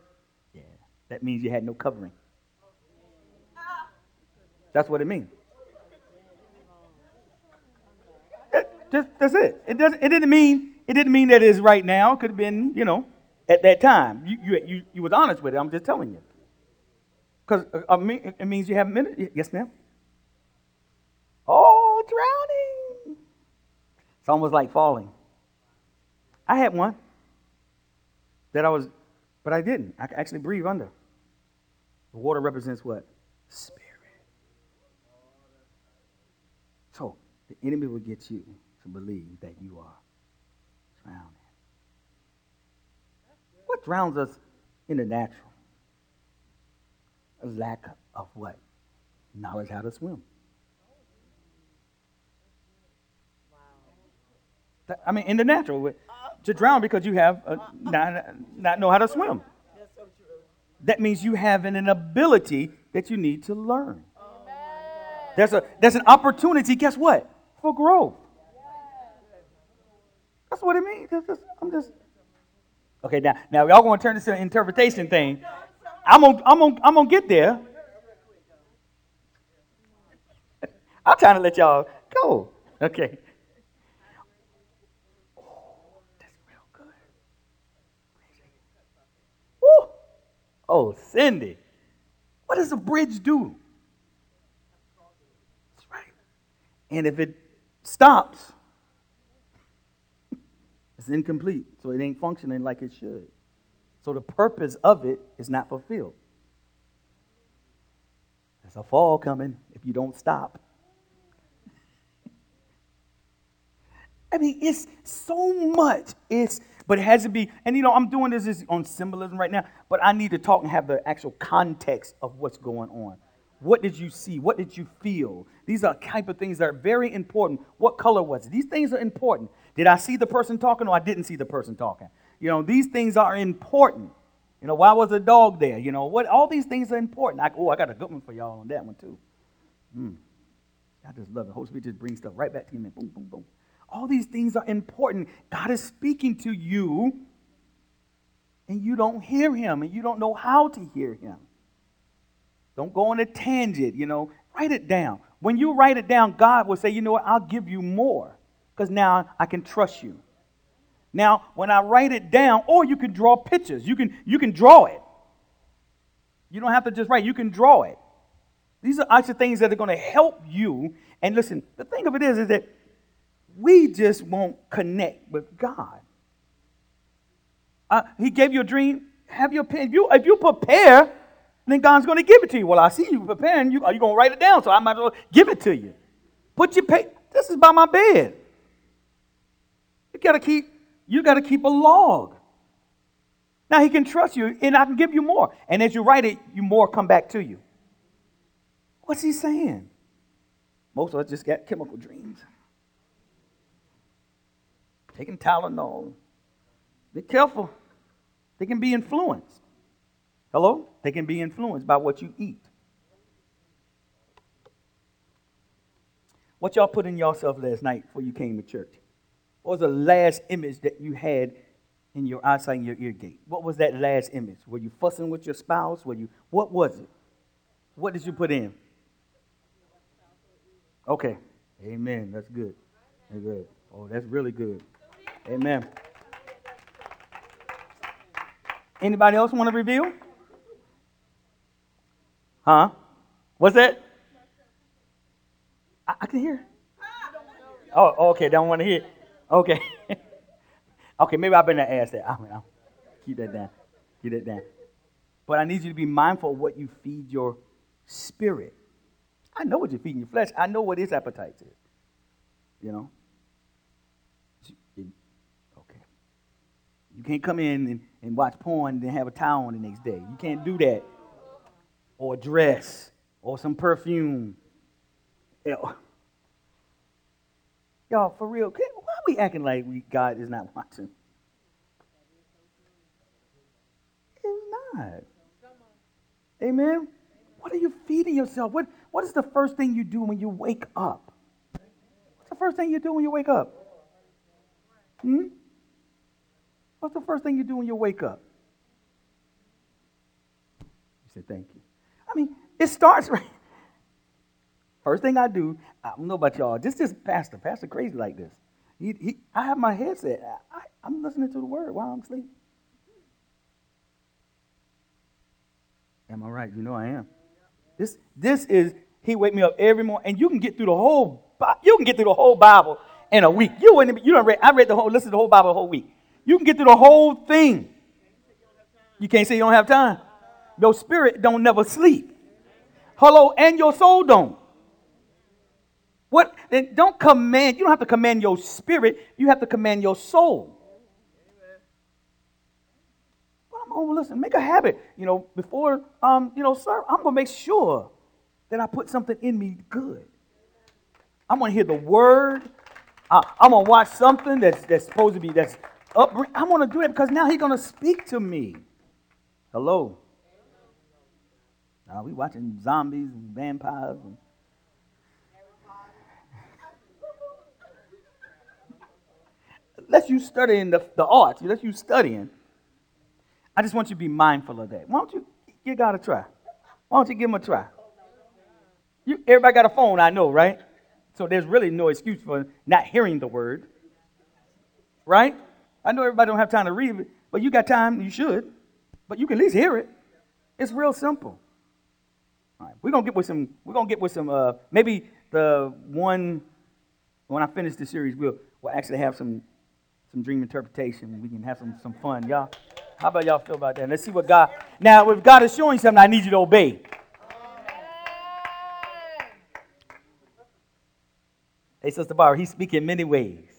Yeah. That means you had no covering. That's what it means. It, just, that's it. It doesn't. It didn't mean. It didn't mean that it's right now. It could have been, you know, at that time. You you you, you was honest with it. I'm just telling you. Because uh, it means you have a minute. Yes, ma'am. Oh, drowning. It's almost like falling. I had one that I was, but I didn't. I could actually breathe under. The water represents what? Spirit. So the enemy will get you to believe that you are drowning. What drowns us in the natural? A lack of what? Knowledge how to swim. I mean, in the natural, to drown because you have a, not, not know how to swim. That means you have an ability that you need to learn. There's a there's an opportunity. Guess what? For growth. That's what it means. That's just, I'm just okay. Now, now y'all gonna turn this into an interpretation thing. I'm gonna I'm gonna I'm gonna get there. I'm trying to let y'all go. Okay. Oh, Cindy, what does a bridge do? That's right. And if it stops, it's incomplete, so it ain't functioning like it should. So the purpose of it is not fulfilled. There's a fall coming if you don't stop. I mean, it's so much. It's But it has to be, and you know, I'm doing this on symbolism right now, but I need to talk and have the actual context of what's going on. What did you see? What did you feel? These are type of things that are very important. What color was it? These things are important. Did I see the person talking or I didn't see the person talking? You know, these things are important. You know, why was the dog there? You know, what? All these things are important. I, oh, I got a good one for y'all on that one too. Mm. I just love it. Holy Spirit just brings stuff right back to you, man. Boom, boom, boom. All these things are important. God is speaking to you, and you don't hear him, and you don't know how to hear him. Don't go on a tangent, you know. Write it down. When you write it down, God will say, you know what, I'll give you more, because now I can trust you. Now, when I write it down, or you can draw pictures. You can, you can draw it. You don't have to just write. You can draw it. These are actually things that are going to help you. And listen, the thing of it is, is that we just won't connect with God. Uh, he gave you a dream. Have your pen. If you, if you prepare, then God's going to give it to you. Well, I see you preparing. You, are you going to write it down? So I might as well give it to you. Put your paper. This is by my bed. You got to keep. You got to keep a log. Now he can trust you, and I can give you more. And as you write it, you more come back to you. What's he saying? Most of us just got chemical dreams. Taking Tylenol. Be careful. They can be influenced. Hello? They can be influenced by what you eat. What y'all put in yourself last night before you came to church? What was the last image that you had in your eyesight and your ear gate? What was that last image? Were you fussing with your spouse? Were you? What was it? What did you put in? Okay. Amen. That's good. That's good. Oh, that's really good. Amen. Anybody else want to reveal? Huh? What's that? I, I can hear. Oh, okay. Don't want to hear. Okay. Okay. Maybe I better not ask that. I mean, I'll keep that down. Keep that down. But I need you to be mindful of what you feed your spirit. I know what you're feeding your flesh. I know what his appetite is. You know? Okay. You can't come in and, and watch porn and then have a towel on the next day. You can't do that. Or dress. Or some perfume. Y'all, for real, why are we acting like we God is not watching? It's not. Amen? What are you feeding yourself? What What is the first thing you do when you wake up? What's the first thing you do when you wake up? Hmm? What's the first thing you do when you wake up? You said thank you. I mean, it starts right. First thing I do, I don't know about y'all, this is pastor, pastor crazy like this. He, he, I have my headset. I, I, I'm listening to the word while I'm sleeping. Am I right? You know I am. This this is, he wake me up every morning, and you can get through the whole, you can get through the whole Bible in a week. You wouldn't, you don't read, I read the whole, listen to the whole Bible the whole week. You can get through the whole thing. You can't say you don't have time. Your spirit don't never sleep. Hello, and your soul don't. What? Then don't command, you don't have to command your spirit, you have to command your soul. Oh, listen, make a habit, you know, before, um, you know, sir, I'm going to make sure that I put something in me good. I'm going to hear the word. I, I'm going to watch something that's that's supposed to be, that's up. I'm going to do that because now he's going to speak to me. Hello. Now we watching zombies and vampires. And... unless you studying the, the arts, unless you studying. I just want you to be mindful of that. Why don't you give God a try? Why don't you give him a try? You, everybody got a phone, I know, right? So there's really no excuse for not hearing the word, right? I know everybody don't have time to read it, but you got time, you should, but you can at least hear it. It's real simple. All right, we're gonna get with some. We're gonna get with some. Uh, maybe the one when I finish the series, we'll we'll actually have some some dream interpretation. We can have some some fun, y'all. How about y'all feel about that? Let's see what God... Now, if God is showing you something, I need you to obey. Hey, Sister Barbara, he speaks in many ways.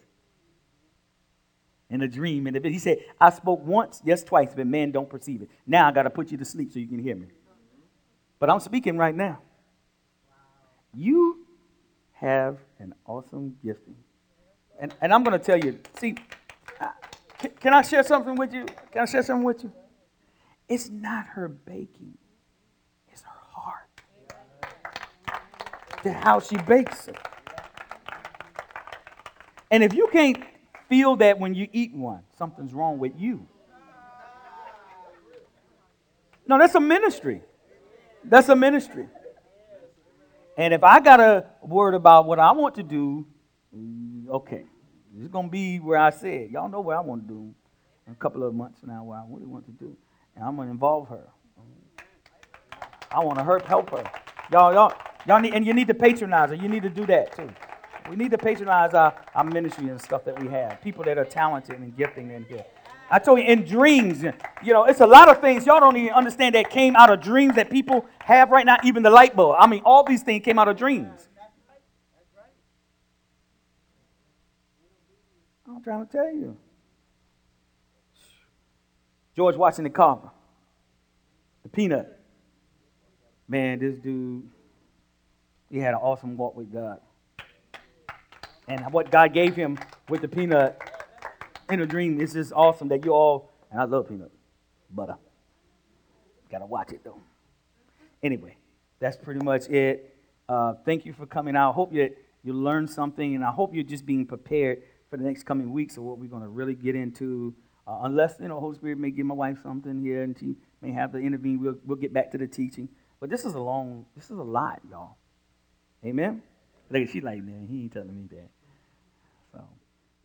In a dream, in a bit. He said, I spoke once, yes, twice, but man don't perceive it. Now I got to put you to sleep so you can hear me. But I'm speaking right now. You have an awesome gifting. And, and I'm going to tell you, see... I, Can I share something with you? Can I share something with you? It's not her baking. It's her heart. To how she bakes it. And if you can't feel that when you eat one, something's wrong with you. No, that's a ministry. That's a ministry. And if I got a word about what I want to do, okay. It's going to be where I said. Y'all know what I want to do in a couple of months now, what I really want to do. And I'm going to involve her. I want to help her. Y'all, y'all, y'all need, and you need to patronize her. You need to do that, too. We need to patronize our, our ministry and stuff that we have. People that are talented and gifting and gift. I told you, in dreams, you know, it's a lot of things y'all don't even understand that came out of dreams that people have right now, even the light bulb. I mean, all these things came out of dreams. I'm trying to tell you. George Washington Carver, the peanut. Man, this dude, he had an awesome walk with God. And what God gave him with the peanut in a dream, it's just awesome that you all, and I love peanut butter. Got to watch it, though. Anyway, that's pretty much it. Uh, thank you for coming out. I hope you, you learned something, and I hope you're just being prepared for the next coming weeks of what we're going to really get into. Uh, unless, you know, Holy Spirit may give my wife something here and she may have to intervene. We'll, we'll get back to the teaching. But this is a long, this is a lot, y'all. Amen? Look, she's like, man, he ain't telling me that. So,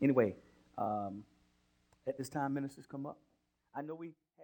anyway, um, at this time, ministers come up. I know we...